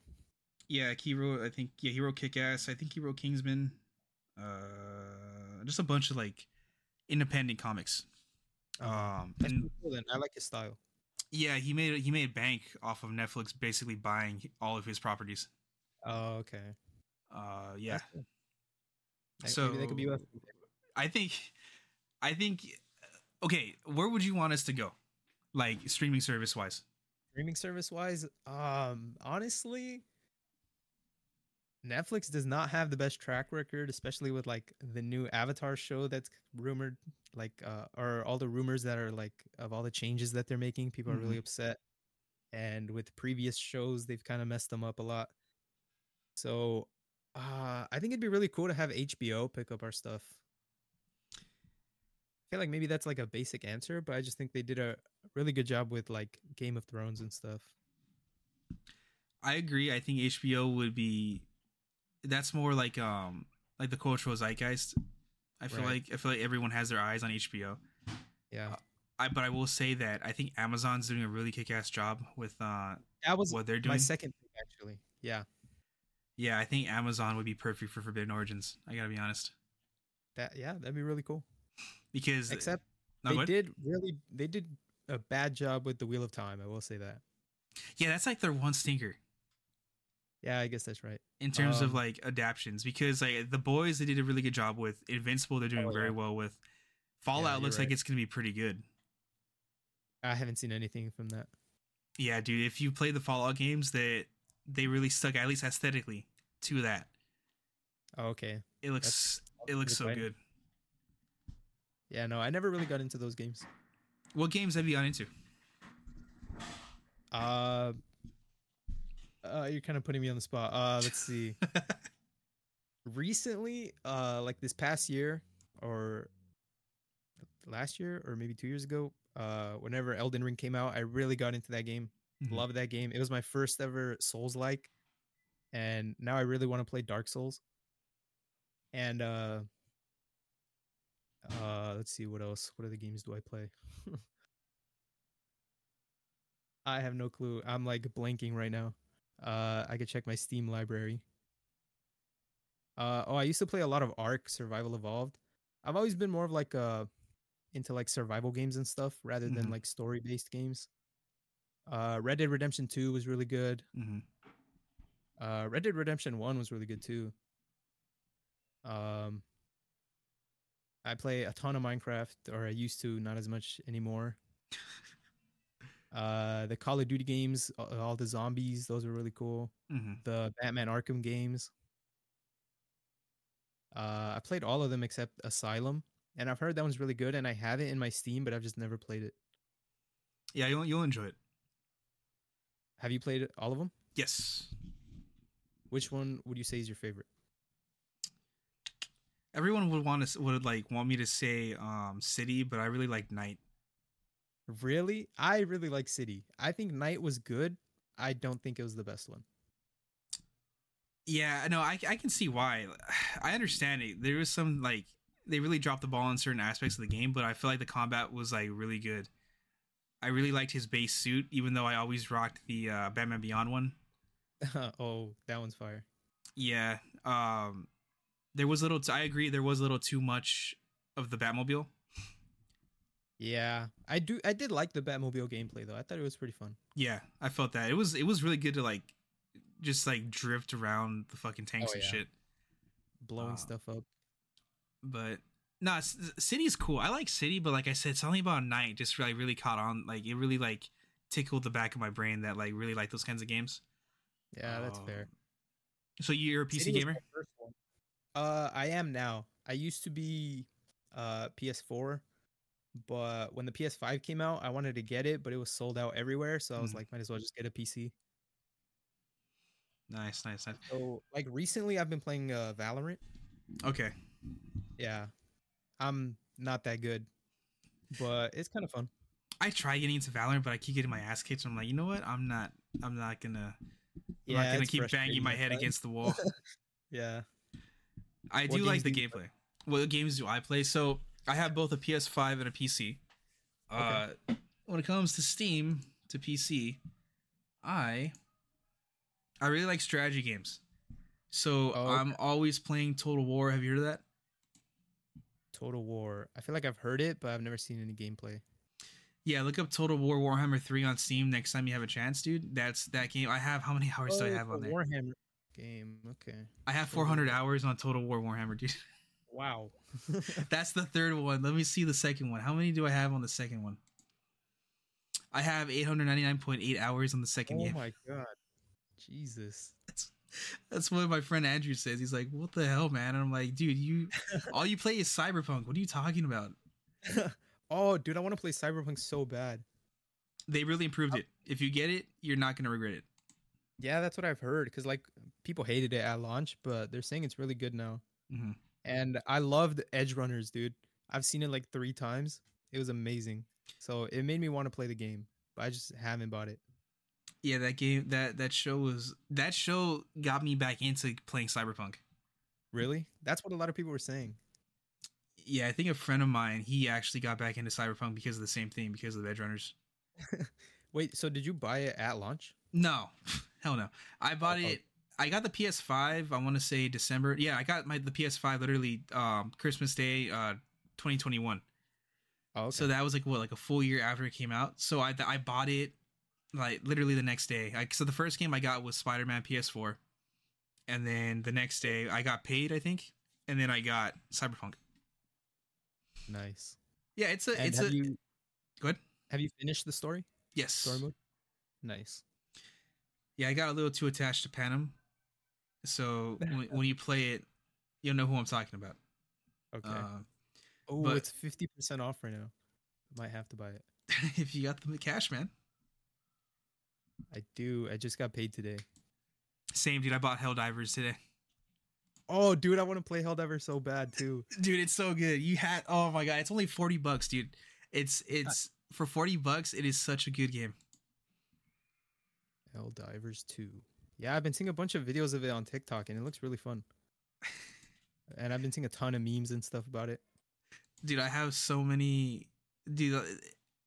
Yeah, he wrote, I think, yeah, he wrote Kick-Ass. I think he wrote Kingsman. Uh, just a bunch of, like, independent comics. Um, That's and, cool, then. I like his style. Yeah, he made he made bank off of Netflix basically buying all of his properties. Oh, okay. Uh, yeah. Cool. So, maybe they could be with him. I think, I think, okay, where would you want us to go? Like, streaming service-wise. Streaming service-wise? Um, honestly... Netflix does not have the best track record, especially with like the new Avatar show that's rumored, like, uh, or all the rumors that are like of all the changes that they're making. People are mm-hmm. really upset. And with previous shows, they've kind of messed them up a lot. So uh, I think it'd be really cool to have H B O pick up our stuff. I feel like maybe that's like a basic answer, but I just think they did a really good job with like Game of Thrones and stuff. I agree. I think H B O would be. That's more like um like the cultural zeitgeist. I feel right. like I feel like everyone has their eyes on H B O. Yeah. Uh, I but I will say that I think Amazon's doing a really kick-ass job with uh that was what they're doing. My second thing actually. Yeah. Yeah, I think Amazon would be perfect for Forbidden Origins. I gotta be honest. That yeah, that'd be really cool. Because except no, they did really they did a bad job with the Wheel of Time. I will say that. Yeah, that's like their one stinker. Yeah, I guess that's right. In terms um, of like adaptions, because like The Boys, they did a really good job with Invincible. They're doing oh, yeah. very well with Fallout. Yeah, looks right. like it's gonna be pretty good. I haven't seen anything from that. Yeah, dude. If you play the Fallout games, that they, they really stuck, at least aesthetically, to that. Oh, okay. It looks That's, it looks so point. good. Yeah, no, I never really got into those games. What games have you gotten into? Uh, uh you're kind of putting me on the spot. Uh, let's see. Recently, uh, like this past year, or last year, or maybe two years ago. Uh, whenever Elden Ring came out, I really got into that game. Mm-hmm. Loved that game. It was my first ever Souls-like, and now I really want to play Dark Souls. And uh, uh, let's see what else. What other games do I play? I have no clue. I'm like blanking right now. Uh, I could check my Steam library. Uh, oh, I used to play a lot of Ark Survival Evolved. I've always been more of like a into like survival games and stuff rather than mm-hmm. like story based games. Uh, Red Dead Redemption two was really good. Mm-hmm. Uh, Red Dead Redemption one was really good too. Um, I play a ton of Minecraft, or I used to, not as much anymore. uh, the Call of Duty games, all the zombies, those were really cool. Mm-hmm. The Batman Arkham games. Uh, I played all of them except Asylum. And I've heard that one's really good, and I have it in my Steam, but I've just never played it. Yeah, you'll you'll enjoy it. Have you played all of them? Yes. Which one would you say is your favorite? Everyone would want to would like want me to say um, City, but I really like Night. Really, I really like City. I think Night was good. I don't think it was the best one. Yeah, no, I I can see why. I understand it. There was some like. They really dropped the ball in certain aspects of the game, but I feel like the combat was like really good. I really liked his base suit, even though I always rocked the uh, Batman Beyond one. Oh, that one's fire. Yeah. Um, there was little, t- I agree. There was a little too much of the Batmobile. Yeah, I do. I did like the Batmobile gameplay though. I thought it was pretty fun. Yeah, I felt that it was, it was really good to like, just like drift around the fucking tanks oh, and yeah. shit. Blowing um, stuff up. But no, City's cool. I like City, but like I said, something about Night just like really caught on. Like it really like tickled the back of my brain that like really like those kinds of games. Yeah, that's um, fair. So you're a P C City gamer? Uh, I am now. I used to be uh P S four, but when the P S five came out, I wanted to get it, but it was sold out everywhere. So I was mm. like, might as well just get a P C. Nice, nice, nice. So like recently, I've been playing uh, Valorant. Okay. Yeah, I'm not that good, but it's kind of fun. I try getting into Valorant, but I keep getting my ass kicked. And I'm like, you know what? I'm not. I'm not gonna. I'm yeah, not gonna keep banging my head against the wall. Yeah. I do like the gameplay. What games do I play? So I have both a P S five and a P C. Okay. Uh, when it comes to Steam to P C, I I really like strategy games. So oh, okay. I'm always playing Total War. Have you heard of that? Total War. I feel like I've heard it, but I've never seen any gameplay. Yeah, look up Total War Warhammer three on Steam next time you have a chance, dude. That's that game. I have how many hours oh, do I have on there? Warhammer game. Okay. I have four hundred hours on Total War Warhammer, dude. Wow. That's the third one. Let me see the second one. How many do I have on the second one? I have eight hundred ninety-nine point eight hours on the second oh game. Oh my god. Jesus. That's That's what my friend Andrew says. He's like, "What the hell, man?" And I'm like, "Dude, you all you play is Cyberpunk. What are you talking about?" Oh, dude, I want to play Cyberpunk so bad. They really improved it. If you get it, you're not gonna regret it. Yeah, that's what I've heard. Cause like people hated it at launch, but they're saying it's really good now. Mm-hmm. And I loved Edge Runners, dude. I've seen it like three times. It was amazing. So it made me want to play the game, but I just haven't bought it. Yeah, that game, that, that show was, that show got me back into playing Cyberpunk. Really? That's what a lot of people were saying. Yeah, I think a friend of mine, he actually got back into Cyberpunk because of the same thing, because of the Edge Runners. Wait, so did you buy it at launch? No, hell no. I bought oh, it, I got the P S five, I want to say December. Yeah, I got my the P S five literally um, Christmas Day uh, twenty twenty-one. Oh, okay. So that was like, what, like a full year after it came out. So I I bought it like literally the next day. I, so the first game I got was Spider-Man P S four. And then the next day I got paid, I think. And then I got Cyberpunk. Nice. Yeah, it's a... And it's a. You, go ahead. Have you finished the story? Yes. Story mode? Nice. Yeah, I got a little too attached to Panem. So when, when you play it, you'll know who I'm talking about. Okay. Uh, oh, it's fifty percent off right now. Might have to buy it. If you got the cash, man. I do. I just got paid today. Same, dude. I bought Helldivers today. Oh, dude, I want to play Helldivers so bad, too. Dude, it's so good. You had... Oh, my God. It's only forty bucks, dude. It's... it's For forty bucks, it is such a good game. Helldivers two. Yeah, I've been seeing a bunch of videos of it on TikTok, and it looks really fun. And I've been seeing a ton of memes and stuff about it. Dude, I have so many... Dude,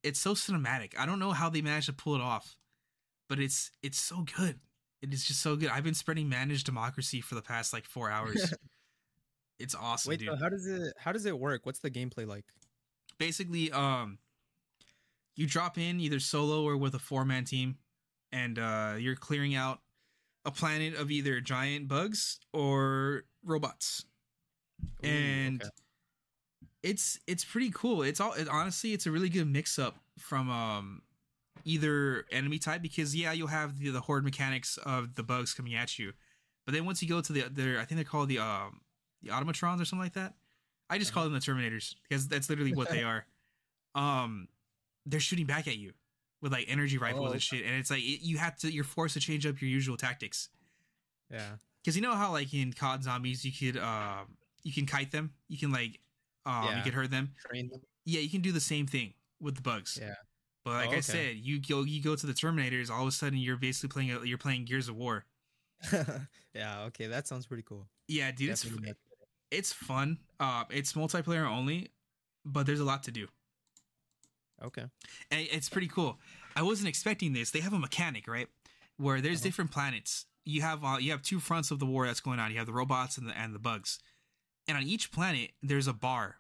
it's so cinematic. I don't know how they managed to pull it off, but it's it's so good. It is just so good. I've been spreading managed democracy for the past like four hours. It's awesome. Wait, dude. So how does it how does it work? What's the gameplay like? Basically, um, you drop in either solo or with a four man team, and uh, you're clearing out a planet of either giant bugs or robots. Ooh, and okay. it's it's pretty cool. It's all it, honestly, it's a really good mix up from um. either enemy type, because yeah, you'll have the, the horde mechanics of the bugs coming at you, but then once you go to the their, I think they're called the um the automatrons or something like that. I just uh-huh. call them the Terminators, because that's literally what they are. Um they're shooting back at you with like energy rifles oh, and shit, and it's like it, you have to you're forced to change up your usual tactics. Yeah, because you know how like in C O D Zombies you could um you can kite them, you can like um yeah. you could hurt them. Train them. Yeah, you can do the same thing with the bugs. Yeah. But like oh, okay. I said, you go you go to the Terminators. All of a sudden, you're basically playing a, you're playing Gears of War. Yeah. Okay, that sounds pretty cool. Yeah, dude, it's, it's fun. Uh, it's multiplayer only, but there's a lot to do. Okay. And it's pretty cool. I wasn't expecting this. They have a mechanic, right, where there's uh-huh. different planets. You have uh, you have two fronts of the war that's going on. You have the robots and the and the bugs, and on each planet there's a bar,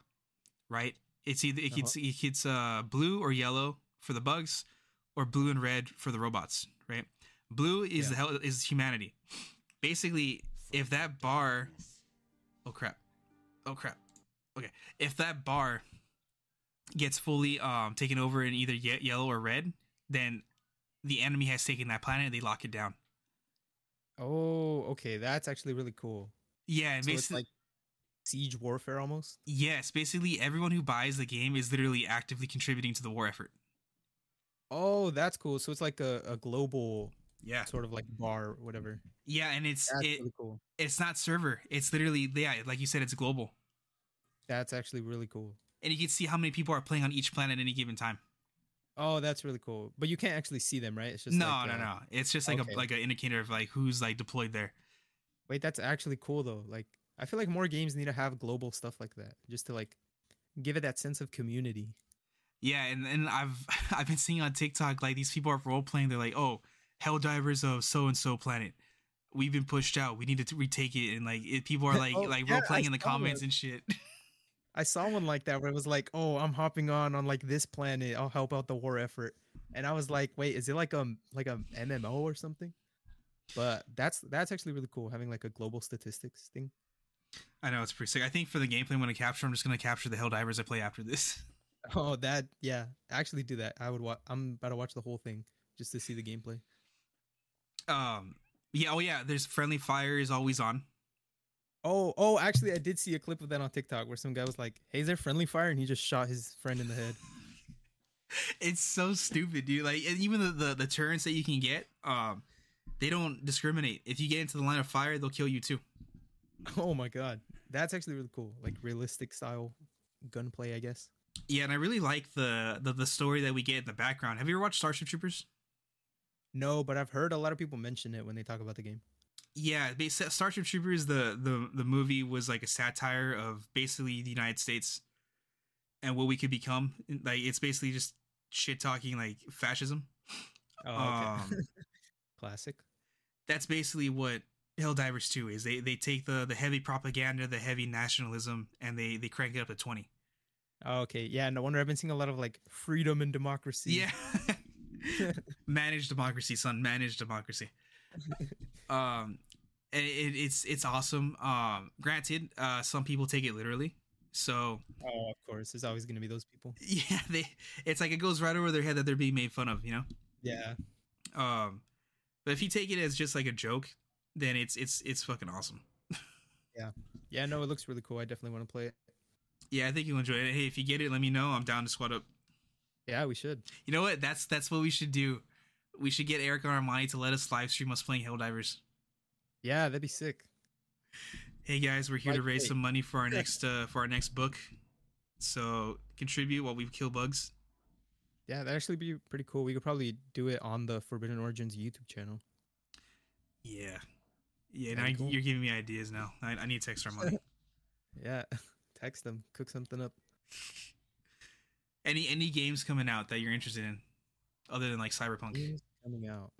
right? It's either it gets uh-huh. it gets uh, blue or yellow for the bugs, or blue and red for the robots, right? Blue is yeah. the hell is humanity. Basically, if that bar, oh crap, oh crap, okay, if that bar gets fully um, taken over in either ye- yellow or red, then the enemy has taken that planet and they lock it down. Oh, okay, that's actually really cool. Yeah, and so basically it's like siege warfare almost. Yes, basically everyone who buys the game is literally actively contributing to the war effort. Oh, that's cool. So it's like a, a global yeah. sort of like bar or whatever. Yeah, and it's it, really cool. It's not server. It's literally, yeah, like you said, it's global. That's actually really cool. And you can see how many people are playing on each planet at any given time. Oh, that's really cool. But you can't actually see them, right? It's just No, like, no, uh, no. It's just like okay. a like an indicator of like who's like deployed there. Wait, that's actually cool though. Like I feel like more games need to have global stuff like that just to like give it that sense of community. Yeah, and, and I've I've been seeing on TikTok, like, these people are role-playing. They're like, oh, Helldivers of so-and-so planet. We've been pushed out. We need to t- retake it. And, like, it, people are, like, oh, like yeah, role-playing I in the comments it. And shit. I saw one like that where it was like, oh, I'm hopping on on, like, this planet. I'll help out the war effort. And I was like, wait, is it like a, like a M M O or something? But that's that's actually really cool, having, like, a global statistics thing. I know, it's pretty sick. I think for the gameplay I'm going to capture, I'm just going to capture the Helldivers I play after this. Oh, that yeah. Actually, do that. I would. Wa- I'm about to watch the whole thing just to see the gameplay. Um. Yeah. Oh, yeah. There's friendly fire is always on. Oh. Oh. Actually, I did see a clip of that on TikTok where some guy was like, "Hey, is there friendly fire?" and he just shot his friend in the head. It's so stupid, dude. Like, and even the, the the turrets that you can get, um, they don't discriminate. If you get into the line of fire, they'll kill you too. Oh my god, that's actually really cool. Like realistic style gunplay, I guess. Yeah, and I really like the, the the story that we get in the background. Have you ever watched Starship Troopers? No, but I've heard a lot of people mention it when they talk about the game. Yeah, Starship Troopers, the, the, the movie was like a satire of basically the United States and what we could become. Like it's basically just shit talking like fascism. Oh, okay. um, Classic. That's basically what Helldivers two is. They they take the, the heavy propaganda, the heavy nationalism, and they, they crank it up to twenty. Okay, yeah, no wonder I've been seeing a lot of, like, freedom and democracy. Yeah. Manage democracy, son. Manage democracy. Um, it, it's it's awesome. Um, granted, uh, some people take it literally. So, oh, of course, there's always going to be those people. Yeah, they. It's like it goes right over their head that they're being made fun of, you know. Yeah. Um, but if you take it as just like a joke, then it's it's it's fucking awesome. Yeah. Yeah. No, it looks really cool. I definitely want to play it. Yeah, I think you'll enjoy it. Hey, if you get it, let me know. I'm down to squad up. Yeah, we should. You know what? That's that's what we should do. We should get Eric and Armani to let us live stream us playing Helldivers. Yeah, that'd be sick. Hey guys, we're here like, to raise hey. some money for our next uh, for our next book. So contribute while we kill bugs. Yeah, that'd actually be pretty cool. We could probably do it on the Forbidden Origins YouTube channel. Yeah. Yeah, that'd now cool. You're giving me ideas now. I, I need to text Armani. Yeah. Text them. Cook something up. Any any games coming out that you're interested in, other than like Cyberpunk? Games coming out.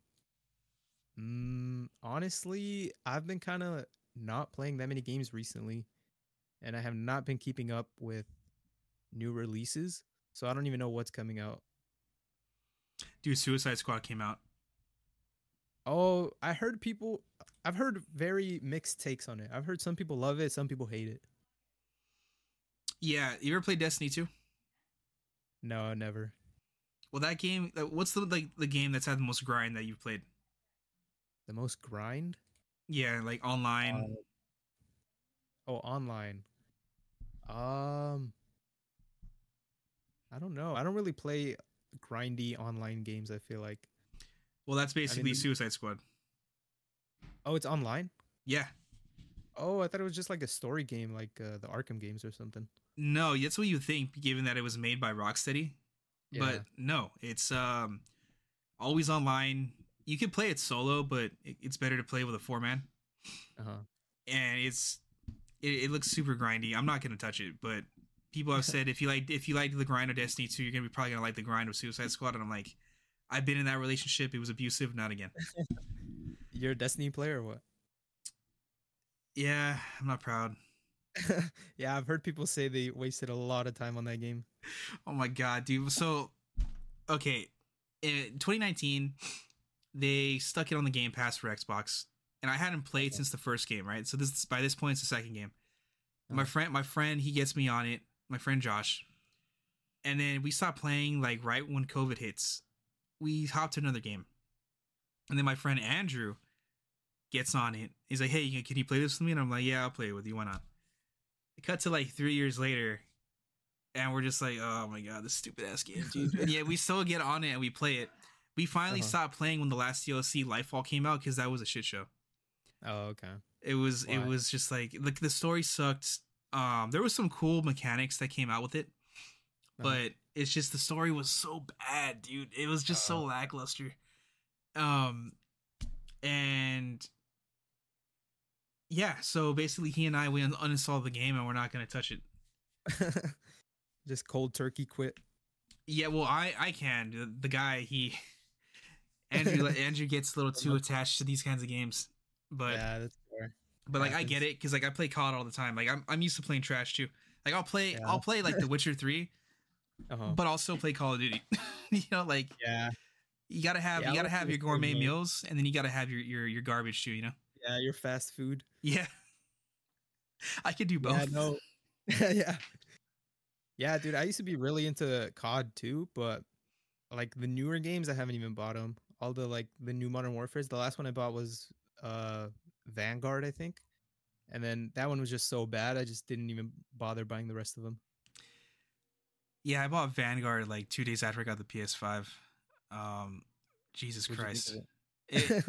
Mm, honestly, I've been kind of not playing that many games recently, and I have not been keeping up with new releases, so I don't even know what's coming out. Dude, Suicide Squad came out. Oh, I heard people. I've heard very mixed takes on it. I've heard some people love it, some people hate it. Yeah, you ever played Destiny two? No, never. Well, that game. What's the like the game that's had the most grind that you've played? The most grind? Yeah, like online. Uh, oh, online. Um, I don't know. I don't really play grindy online games. I feel like. Well, that's basically I mean, Suicide Squad. Oh, it's online? Yeah. Oh, I thought it was just like a story game, like uh, the Arkham games or something. No, that's what you think, given that it was made by Rocksteady. Yeah. But no, it's um, always online. You can play it solo, but it's better to play with a four-man. Uh-huh. And it's it, it looks super grindy. I'm not gonna touch it, but people have said if you like if you like the grind of Destiny two, you're gonna be probably gonna like the grind of Suicide Squad. And I'm like, I've been in that relationship. It was abusive. Not again. You're a Destiny player or what? Yeah, I'm not proud. Yeah, I've heard people say they wasted a lot of time on that game. Oh my god, dude. So, okay, in twenty nineteen, they stuck it on the Game Pass for Xbox, and I hadn't played since the first game, right? So this by this point, it's the second game. My friend, my friend, he gets me on it. My friend Josh, and then we stopped playing like right when COVID hits. We hopped to another game, and then my friend Andrew gets on it. He's like, "Hey, can you play this with me?" And I'm like, "Yeah, I'll play it with you. Why not?" Cut to like three years later, and we're just like, oh my god, this stupid ass game, dude. And yeah, we still get on it and we play it. We finally uh-huh. stopped playing when the last D L C Lightfall came out because that was a shit show. Oh, okay. It was Why? It was just like like the story sucked. Um, there was some cool mechanics that came out with it, but uh-huh. it's just the story was so bad, dude. It was just uh-huh. so lackluster. Um, and. Yeah, so basically he and I, we un- uninstalled the game and we're not going to touch it. Just cold turkey quit. Yeah, well, I, I can. The, the guy, he... Andrew Andrew gets a little too attached to these kinds of games. But, yeah, that's fair. But, like, I get it, because, like, I play C O D all the time. Like, I'm I'm used to playing trash, too. Like, I'll play, yeah. I'll play like, The Witcher three, uh-huh. but I'll still play Call of Duty. You know, like... Yeah. You gotta have yeah, you gotta have your gourmet cool, meals, and then you gotta have your, your, your garbage, too, you know? Yeah, your fast food. Yeah. I could do both. Yeah, no. yeah. Yeah, dude, I used to be really into C O D too, but like the newer games, I haven't even bought them. All the like the new Modern Warfares. The last one I bought was uh, Vanguard, I think. And then that one was just so bad, I just didn't even bother buying the rest of them. Yeah, I bought Vanguard like two days after I got the P S five. Um, Jesus What'd Christ. It...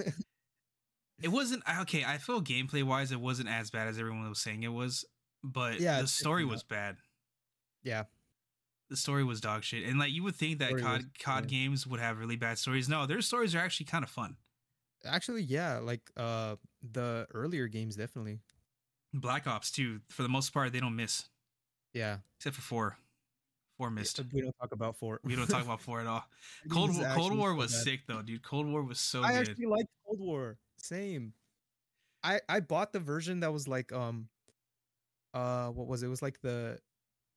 It wasn't okay. I feel gameplay wise, it wasn't as bad as everyone was saying it was, but yeah, the story was bad. Yeah, the story was dog shit, and like you would think that C O D, was, C O D yeah. games would have really bad stories. No, their stories are actually kind of fun. Actually, yeah, like uh, the earlier games definitely. Black Ops too, for the most part, they don't miss. Yeah, except for four. Four missed. Yeah, we don't talk about four. We don't talk about four at all. Cold War, Cold War was so sick though, dude. Cold War was so. I good. actually liked Cold War. Same. I I, I bought the version that was like, um, uh, what was it? It was like the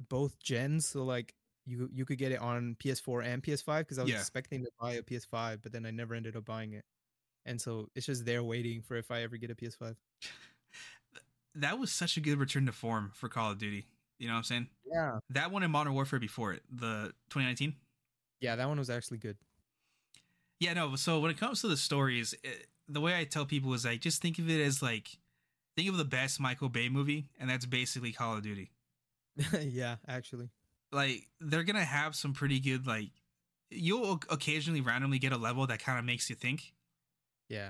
both gens. So like you, you could get it on P S four and P S five because I was yeah. expecting to buy a P S five, but then I never ended up buying it. And so it's just there waiting for if I ever get a P S five. That was such a good return to form for Call of Duty. You know what I'm saying? Yeah. That one in Modern Warfare before it, the twenty nineteen. Yeah, that one was actually good. Yeah, no. So when it comes to the stories, it, the way I tell people is like, just think of it as like, think of the best Michael Bay movie, and that's basically Call of Duty. Yeah, actually. Like, they're going to have some pretty good, like, you'll occasionally randomly get a level that kind of makes you think. Yeah.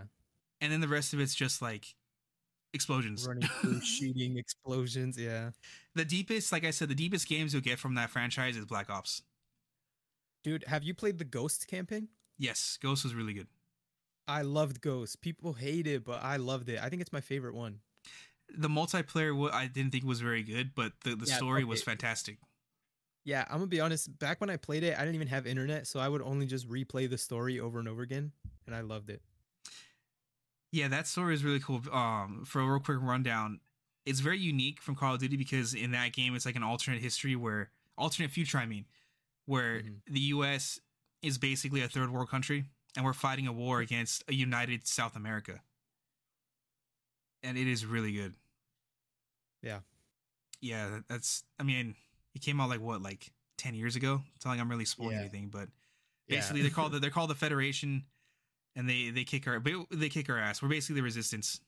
And then the rest of it's just like, explosions, running through, shooting, explosions. Yeah, the deepest, like I said, the deepest games you'll get from that franchise is Black Ops. Dude, have you played the Ghost campaign? Yes, Ghost was really good. I loved Ghost. People hate it, but I loved it. I think it's my favorite one. The multiplayer, I didn't think was very good, but the, the yeah, story okay. was fantastic. Yeah, I'm gonna be honest. Back when I played it, I didn't even have internet, so I would only just replay the story over and over again, and I loved it. Yeah, that story is really cool. Um, for a real quick rundown, it's very unique from Call of Duty because in that game, it's like an alternate history where, alternate future, I mean, where mm-hmm. the U S is basically a third world country and we're fighting a war against a united South America. And it is really good. Yeah. Yeah, that's, I mean, it came out like what, like ten years ago? It's not like I'm really spoiling yeah. anything, but basically yeah. they're called the, they're called the Federation. And they, they kick our they kick our ass. We're basically the Resistance,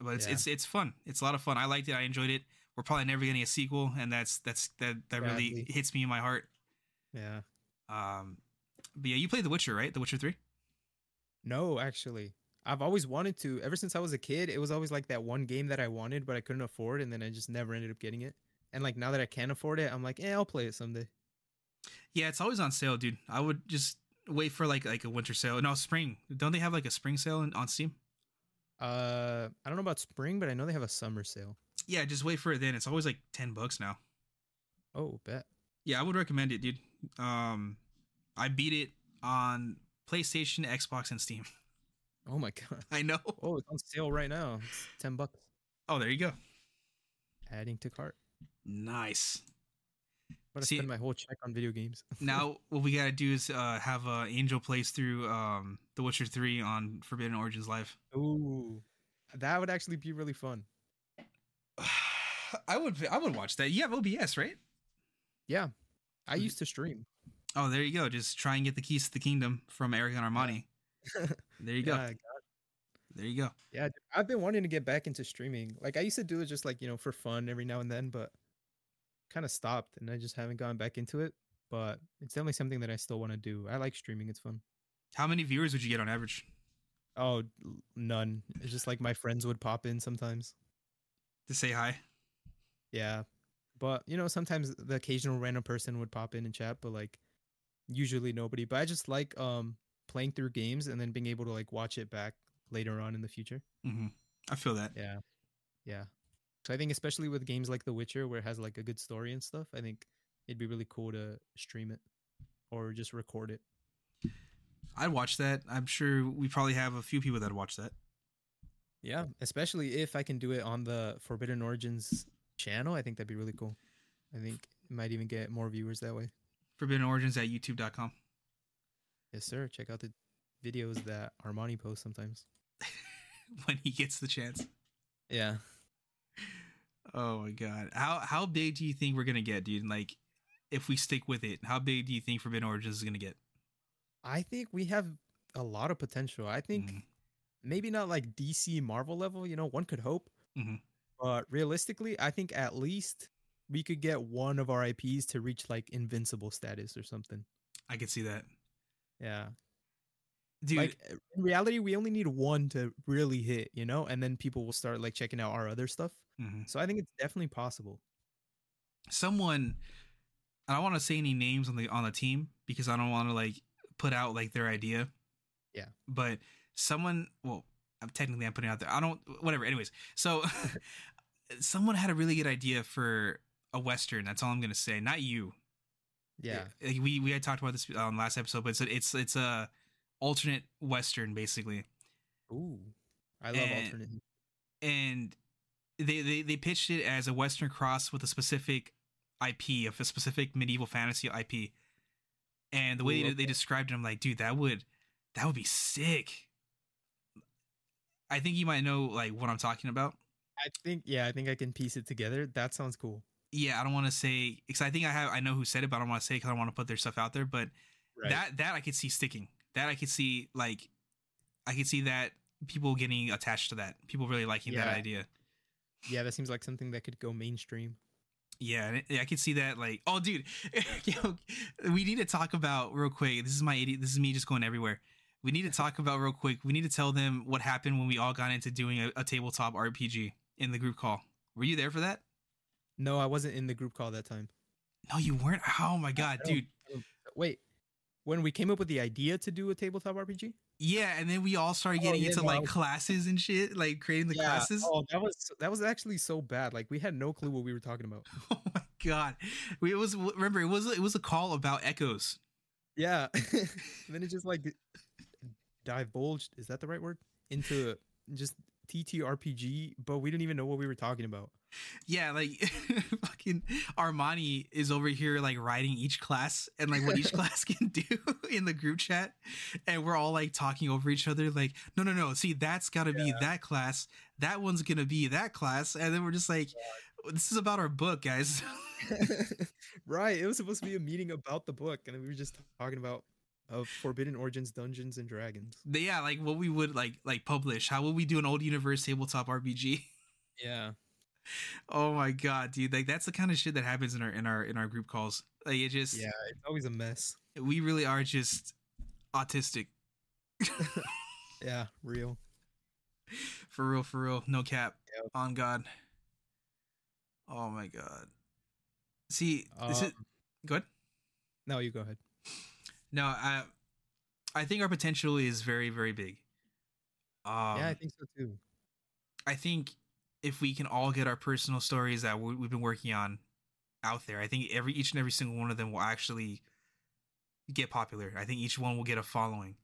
but it's yeah. it's it's fun. It's a lot of fun. I liked it. I enjoyed it. We're probably never getting a sequel, and that's that's that that Bradley. really hits me in my heart. Yeah. Um, but yeah, you played The Witcher, right? The Witcher three. No, actually, I've always wanted to. Ever since I was a kid, it was always like that one game that I wanted, but I couldn't afford, and then I just never ended up getting it. And like now that I can afford it, I'm like, eh, I'll play it someday. Yeah, it's always on sale, dude. I would just. Wait for like like a winter sale. No, spring. Don't they have like a spring sale in, on Steam? Uh, I don't know about spring, but I know they have a summer sale. Yeah, just wait for it then. It's always like ten bucks now. Oh, bet. Yeah, I would recommend it, dude. Um, I beat it on PlayStation, Xbox, and Steam. Oh my god. I know. Oh, it's on sale right now. It's ten bucks. Oh, there you go. Adding to cart. Nice. I See, spend my whole check on video games. Now what we gotta do is uh, have uh, Angel plays through um, The Witcher three on Forbidden Origins Live. Ooh, that would actually be really fun. I would I would watch that. You have O B S, right? Yeah, I used to stream. Oh, there you go. Just try and get the keys to the kingdom from Eric and Armani. There you go. Yeah, there you go. Yeah, dude, I've been wanting to get back into streaming. Like I used to do it just like you know for fun every now and then, but. Kind of stopped and I just haven't gone back into it, but it's definitely something that I still want to do. I like streaming. It's fun. How many viewers would you get on average? Oh, none. It's just like my friends would pop in sometimes to say hi. Yeah. But you know, sometimes the occasional random person would pop in and chat, but like usually nobody, but I just like, um, playing through games and then being able to like watch it back later on in the future. Mm-hmm. I feel that. Yeah. Yeah. So I think especially with games like The Witcher, where it has like a good story and stuff, I think it'd be really cool to stream it or just record it. I'd watch that. I'm sure we probably have a few people that watch that. Yeah, especially if I can do it on the Forbidden Origins channel. I think that'd be really cool. I think it might even get more viewers that way. Forbidden Origins at YouTube dot com. Yes, sir. Check out the videos that Armani posts sometimes. When he gets the chance. Yeah. Oh my god. How how big do you think we're gonna get, dude? Like if we stick with it, how big do you think Forbidden Origins is gonna get? I think we have a lot of potential. I think mm-hmm. maybe not like D C Marvel level, you know, one could hope. Mm-hmm. But realistically, I think at least we could get one of our I Ps to reach like invincible status or something. I could see that. Yeah. Dude, like in reality, we only need one to really hit, you know, and then people will start like checking out our other stuff. Mm-hmm. So I think it's definitely possible. Someone, I don't want to say any names on the on the team because I don't want to like put out like their idea. Yeah, but someone, well, I'm technically I'm putting out there. I don't, whatever. Anyways, so someone had a really good idea for a Western. That's all I'm gonna say. Not you. Yeah, like we we had talked about this on um, last episode, but it's it's it's a uh, alternate Western basically. Ooh, I love and, alternate. and they, they they pitched it as a Western cross with a specific I P, of a specific medieval fantasy I P. And the way Ooh, okay. they, they described it, I'm like, dude, that would that would be sick. I think you might know like what I'm talking about. I think yeah, I think I can piece it together. That sounds cool. Yeah, I don't want to say because I think I have I know who said it, but I don't want to say because I want to put their stuff out there. But right. that that I could see sticking. That I could see like I could see that people getting attached to that. People really liking yeah. that idea. Yeah, that seems like something that could go mainstream. Yeah, I could see that. Like, oh, dude, you know, we need to talk about real quick. This is my idiot. This is me just going everywhere. We need to talk about real quick. We need to tell them what happened when we all got into doing a, a tabletop R P G in the group call. Were you there for that? No, I wasn't in the group call that time. No, you weren't. Oh my god, dude. Wait, when we came up with the idea to do a tabletop R P G? Yeah, and then we all started getting oh, yeah, into no, like was... classes and shit, like creating the yeah. classes. Oh, that was that was actually so bad. Like we had no clue what we were talking about. Oh my god, we, it was remember it was it was a call about echoes. Yeah, and then it just like divulged. Is that the right word? Into just T T R P G, but we didn't even know what we were talking about. Yeah, like fucking Armani is over here like writing each class and like what each class can do in the group chat, and we're all like talking over each other like no no no see that's gotta yeah. be that class, that one's gonna be that class, and then we're just like this is about our book, guys. Right, it was supposed to be a meeting about the book and we were just talking about of Forbidden Origins, Dungeons and Dragons. Yeah, like what we would like like publish. How would we do an old universe tabletop R P G? Yeah. Oh my god, dude! Like that's the kind of shit that happens in our in our in our group calls. Like it just yeah, it's always a mess. We really are just autistic. Yeah, real. For real, for real, no cap. Yep. On God. Oh my god. See, um, this is go ahead. No, you go ahead. No, I, I think our potential is very, very big. Um, yeah, I think so too. I think if we can all get our personal stories that we, we've been working on out there, I think every each and every single one of them will actually get popular. I think each one will get a following.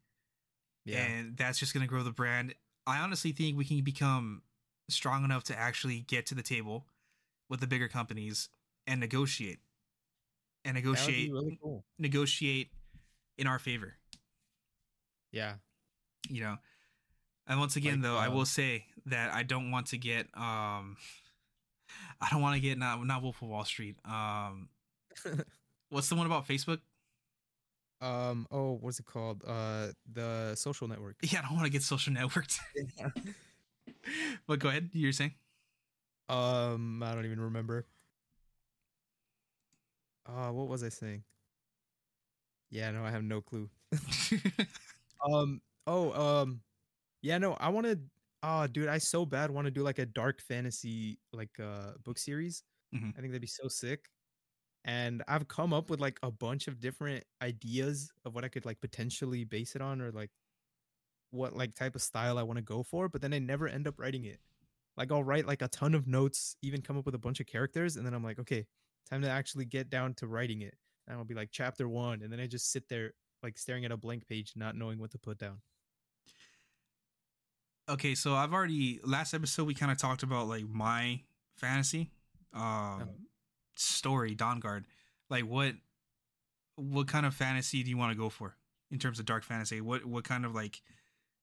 Yeah. And that's just going to grow the brand. I honestly think we can become strong enough to actually get to the table with the bigger companies and negotiate. And negotiate. That would be really cool. Negotiate in our favor. Yeah. You know, and once again, like, though, uh, I will say that I don't want to get, um, I don't want to get not, not Wolf of Wall Street. Um, what's the one about Facebook? Um, Oh, what's it called? Uh, The Social Network. Yeah. I don't want to get social networked, but go ahead. You're saying, um, I don't even remember. Uh, what was I saying? Yeah, no, I have no clue. um, oh, um, yeah, no, I want to. Oh, dude, I so bad want to do like a dark fantasy like uh book series. Mm-hmm. I think that'd be so sick. And I've come up with like a bunch of different ideas of what I could like potentially base it on, or like what like type of style I want to go for. But then I never end up writing it. Like I'll write like a ton of notes, even come up with a bunch of characters, and then I'm like, okay, time to actually get down to writing it. And I'll be like chapter one, and then I just sit there like staring at a blank page, not knowing what to put down. Okay, so I've already last episode we kind of talked about like my fantasy um, um story, Dawnguard. Like what what kind of fantasy do you want to go for in terms of dark fantasy? What what kind of like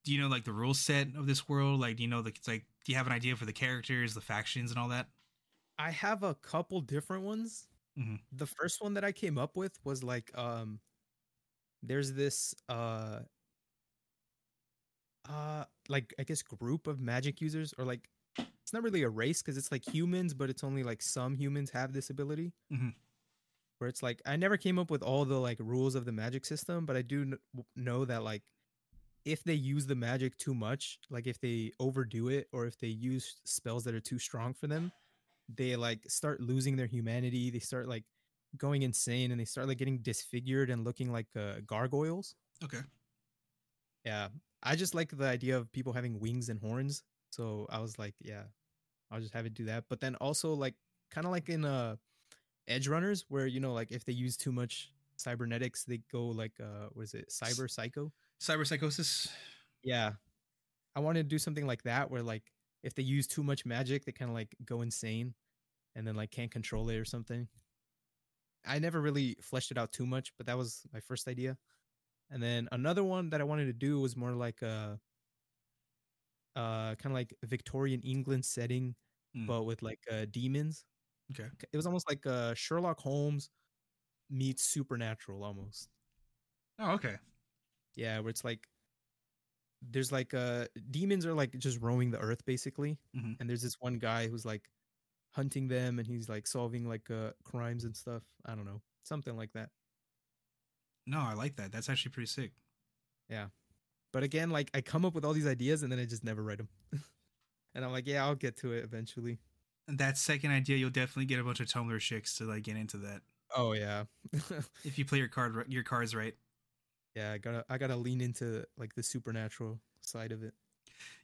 do you know like the rule set of this world? Like do you know the it's like do you have an idea for the characters, the factions, and all that? I have a couple different ones. Mm-hmm. The first one that I came up with was like, um, there's this, uh, uh, like, I guess group of magic users, or like, it's not really a race because it's like humans, but it's only like some humans have this ability. Mm-hmm. Where it's like, I never came up with all the like rules of the magic system, but I do kn- know that like, if they use the magic too much, like if they overdo it, or if they use spells that are too strong for them, they like start losing their humanity. They start like going insane, and they start like getting disfigured and looking like uh, gargoyles. Okay. Yeah. I just like the idea of people having wings and horns. So I was like, yeah, I'll just have it do that. But then also like kind of like in uh Edge Runners, where, you know, like if they use too much cybernetics, they go like, uh, what is it? Cyber psycho, cyber psychosis. Yeah. I wanted to do something like that, where like if they use too much magic, they kind of like go insane and then like can't control it or something. I never really fleshed it out too much, but that was my first idea. And then another one that I wanted to do was more like a uh, kind of like Victorian England setting, mm. but with like uh, demons. Okay. It was almost like uh, Sherlock Holmes meets Supernatural almost. Oh, okay. Yeah, where it's like there's like uh, demons are like just roaming the earth basically. Mm-hmm. And there's this one guy who's like hunting them and he's like solving like uh, crimes and stuff. I don't know. Something like that. No, I like that. That's actually pretty sick. Yeah. But again, like I come up with all these ideas and then I just never write them. And I'm like, yeah, I'll get to it eventually. And that second idea, you'll definitely get a bunch of Tumblr chicks to like get into that. Oh yeah. If you play your card, your cards right. Yeah, I gotta, I gotta lean into like the supernatural side of it.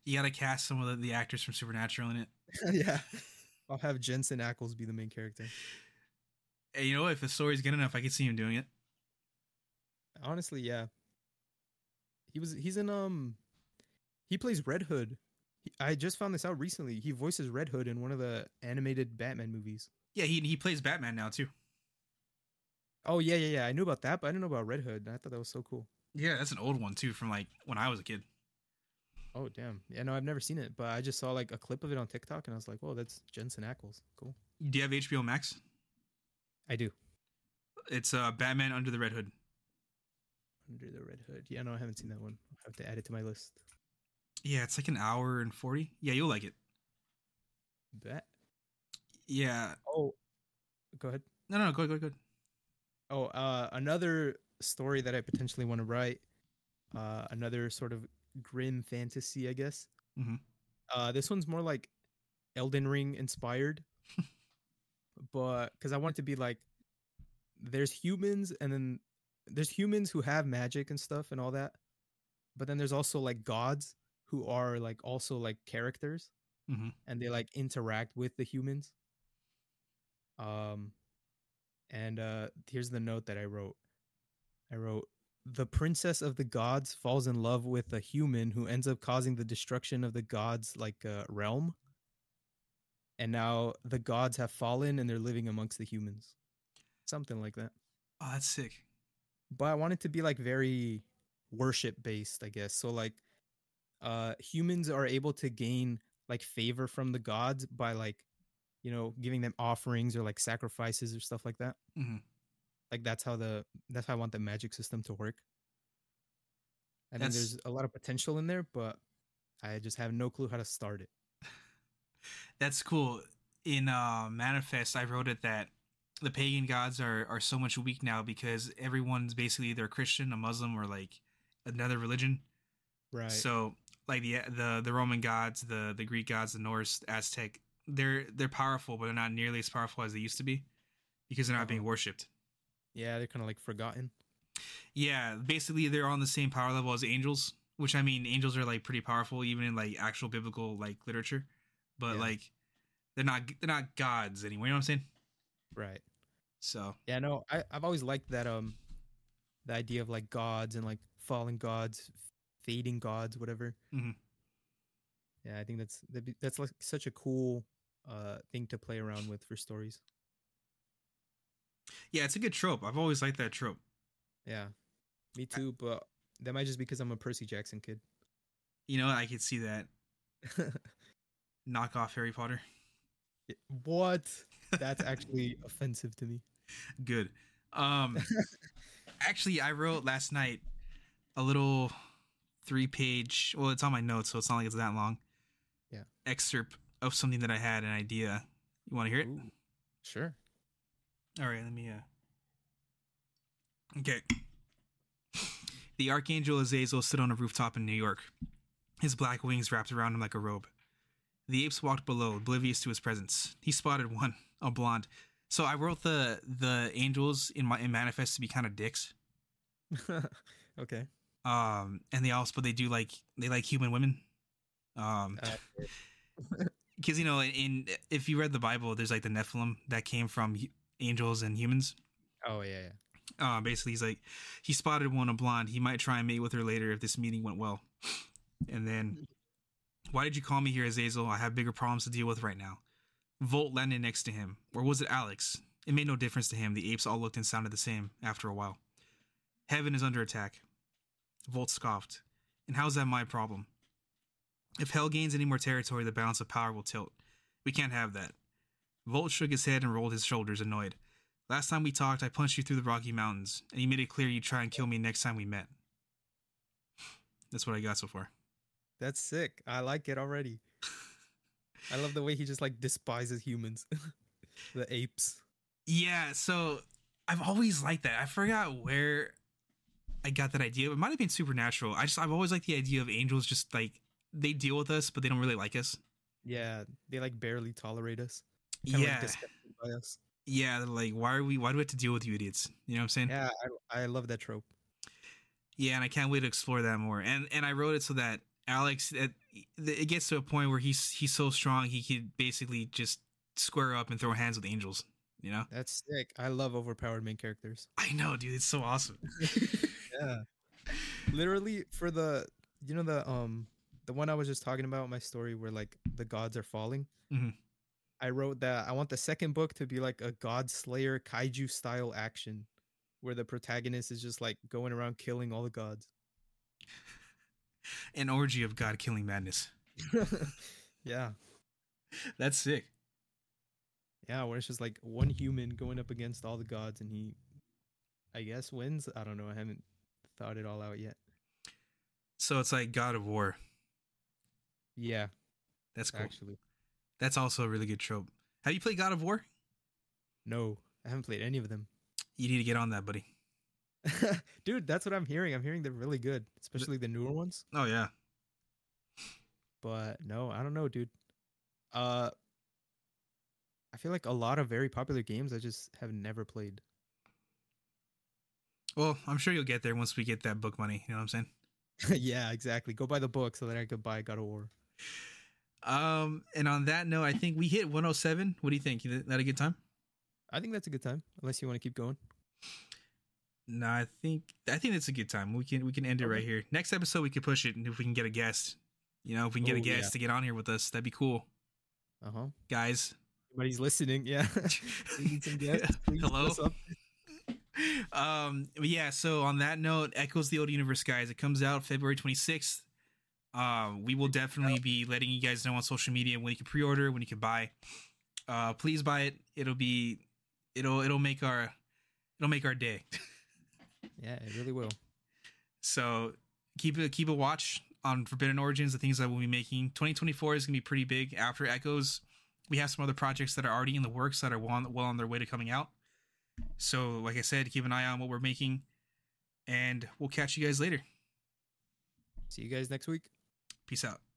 You gotta cast some of the, the actors from Supernatural in it. Yeah, I'll have Jensen Ackles be the main character. Hey, you know what? If the story's good enough, I could see him doing it. Honestly, yeah. He was, he's in um, he plays Red Hood. He, I just found this out recently. He voices Red Hood in one of the animated Batman movies. Yeah, he he plays Batman now too. Oh, yeah, yeah, yeah. I knew about that, but I didn't know about Red Hood. I thought that was so cool. Yeah, that's an old one, too, from, like, when I was a kid. Oh, damn. Yeah, no, I've never seen it, but I just saw, like, a clip of it on TikTok, and I was like, whoa, that's Jensen Ackles. Cool. Do you have H B O Max? I do. It's uh, Batman Under the Red Hood. Under the Red Hood. Yeah, no, I haven't seen that one. I'll have to add it to my list. Yeah, it's like an hour and forty. Yeah, you'll like it. Bet. Yeah. Oh, go ahead. No, no, go ahead, go ahead, go ahead. Oh, uh, another story that I potentially want to write, uh, another sort of grim fantasy, I guess. Mm-hmm. Uh, this one's more like Elden Ring inspired, but because I want it to be like there's humans and then there's humans who have magic and stuff and all that. But then there's also like gods who are like also like characters, mm-hmm. and they like interact with the humans. Um. And uh, here's the note that I wrote. I wrote, the princess of the gods falls in love with a human who ends up causing the destruction of the gods' like uh, realm. And now the gods have fallen and they're living amongst the humans. Something like that. Oh, that's sick. But I want it to be like very worship-based, I guess. So like uh, humans are able to gain like favor from the gods by like, you know, giving them offerings or like sacrifices or stuff like that. Mm-hmm. Like that's how the, that's how I want the magic system to work. And then there's a lot of potential in there, but I just have no clue how to start it. That's cool. In uh, Manifest, I wrote it that the pagan gods are, are so much weak now because everyone's basically either a Christian, a Muslim, or like another religion. Right. So like the, the, the Roman gods, the, the Greek gods, the Norse, Aztec, They're they're powerful, but they're not nearly as powerful as they used to be because they're not being worshipped. Yeah, they're kind of like forgotten. Yeah, basically they're on the same power level as angels, which I mean, angels are like pretty powerful even in like actual biblical like literature, but yeah. like they're not they're not gods anyway. You know what I'm saying? Right. So yeah, no, I I've always liked that um the idea of like gods and like fallen gods, fading gods, whatever. Mm-hmm. Yeah, I think that's that's like such a cool. Uh, thing to play around with for stories. Yeah, it's a good trope. I've always liked that trope. Yeah, me too, I, but that might just be because I'm a Percy Jackson kid. You know, I could see that. Knock off Harry Potter. What? That's actually offensive to me. Good. Um, actually, I wrote last night a little three-page, well, it's on my notes, so it's not like it's that long. Yeah. Excerpt of something that I had an idea. You want to hear it? Ooh, sure. All right, let me. Uh... Okay. The Archangel Azazel stood on a rooftop in New York, his black wings wrapped around him like a robe. The apes walked below, oblivious to his presence. He spotted one, a blonde. So I wrote the the angels in my in Manifest to be kind of dicks. Okay. Um, and they also, but they do like they like human women. Um. Uh, Because, you know, in if you read the Bible, there's like the Nephilim that came from angels and humans. Oh, yeah. yeah. Uh, basically, he's like, he spotted one, a blonde. He might try and mate with her later if this meeting went well. And then Why did you call me here, Azazel? I have bigger problems to deal with right now. Volt landed next to him. Or was it Alex? It made no difference to him. The apes all looked and sounded the same after a while. Heaven is under attack. Volt scoffed. And how's that my problem? If Hell gains any more territory, the balance of power will tilt. We can't have that. Volt shook his head and rolled his shoulders, annoyed. Last time we talked, I punched you through the Rocky Mountains, and you made it clear you'd try and kill me next time we met. That's what I got so far. That's sick. I like it already. I love the way he just, like, despises humans. The apes. Yeah, so I've always liked that. I forgot where I got that idea. It might have been Supernatural. I just, I've always liked the idea of angels just, like, they deal with us, but they don't really like us. Yeah, they, like, barely tolerate us. Kinda yeah. Like, disgusted by us. Yeah, like, why are we, why do we have to deal with you idiots? You know what I'm saying? Yeah, I, I love that trope. Yeah, and I can't wait to explore that more. And and I wrote it so that Alex, it gets to a point where he's he's so strong he could basically just square up and throw hands with angels, you know? That's sick. I love overpowered main characters. I know, dude. It's so awesome. Yeah. Literally for the, you know, the um the one I was just talking about, my story where like the gods are falling. Mm-hmm. I wrote that I want the second book to be like a God Slayer kaiju style action where the protagonist is just like going around killing all the gods. An orgy of God killing madness. Yeah. That's sick. Yeah, where it's just like one human going up against all the gods and he, I guess, wins. I don't know. I haven't thought it all out yet. So it's like God of War. Yeah. That's cool. Actually. That's also a really good trope. Have you played God of War? No, I haven't played any of them. You need to get on that, buddy. Dude, that's what I'm hearing. I'm hearing they're really good, especially the newer ones. Oh, yeah. But no, I don't know, dude. Uh, I feel like a lot of very popular games I just have never played. Well, I'm sure you'll get there once we get that book money. You know what I'm saying? Yeah, exactly. Go buy the book so that I could buy God of War. Um, and on that note, I think we hit one oh seven. What do you think? Is that a good time? I think that's a good time, unless you want to keep going. No, I think I think that's a good time. We can we can end it okay. Right here. Next episode, we could push it, and if we can get a guest, you know, if we can get Ooh, a guest yeah. to get on here with us, that'd be cool. Uh huh. Guys, everybody's listening. Yeah. Need some guests. Hello. um. Yeah. So on that note, Echoes of the Old Universe, guys. It comes out February twenty-sixth. Uh, we will definitely be letting you guys know on social media when you can pre-order, when you can buy. Uh, please buy it. It'll be, it'll it'll make our, it'll make our day. Yeah, it really will. So keep a keep a watch on Forbidden Origins, the things that we'll be making. twenty twenty-four is gonna be pretty big. After Echoes, we have some other projects that are already in the works that are well on, well on their way to coming out. So, like I said, keep an eye on what we're making, and we'll catch you guys later. See you guys next week. Peace out.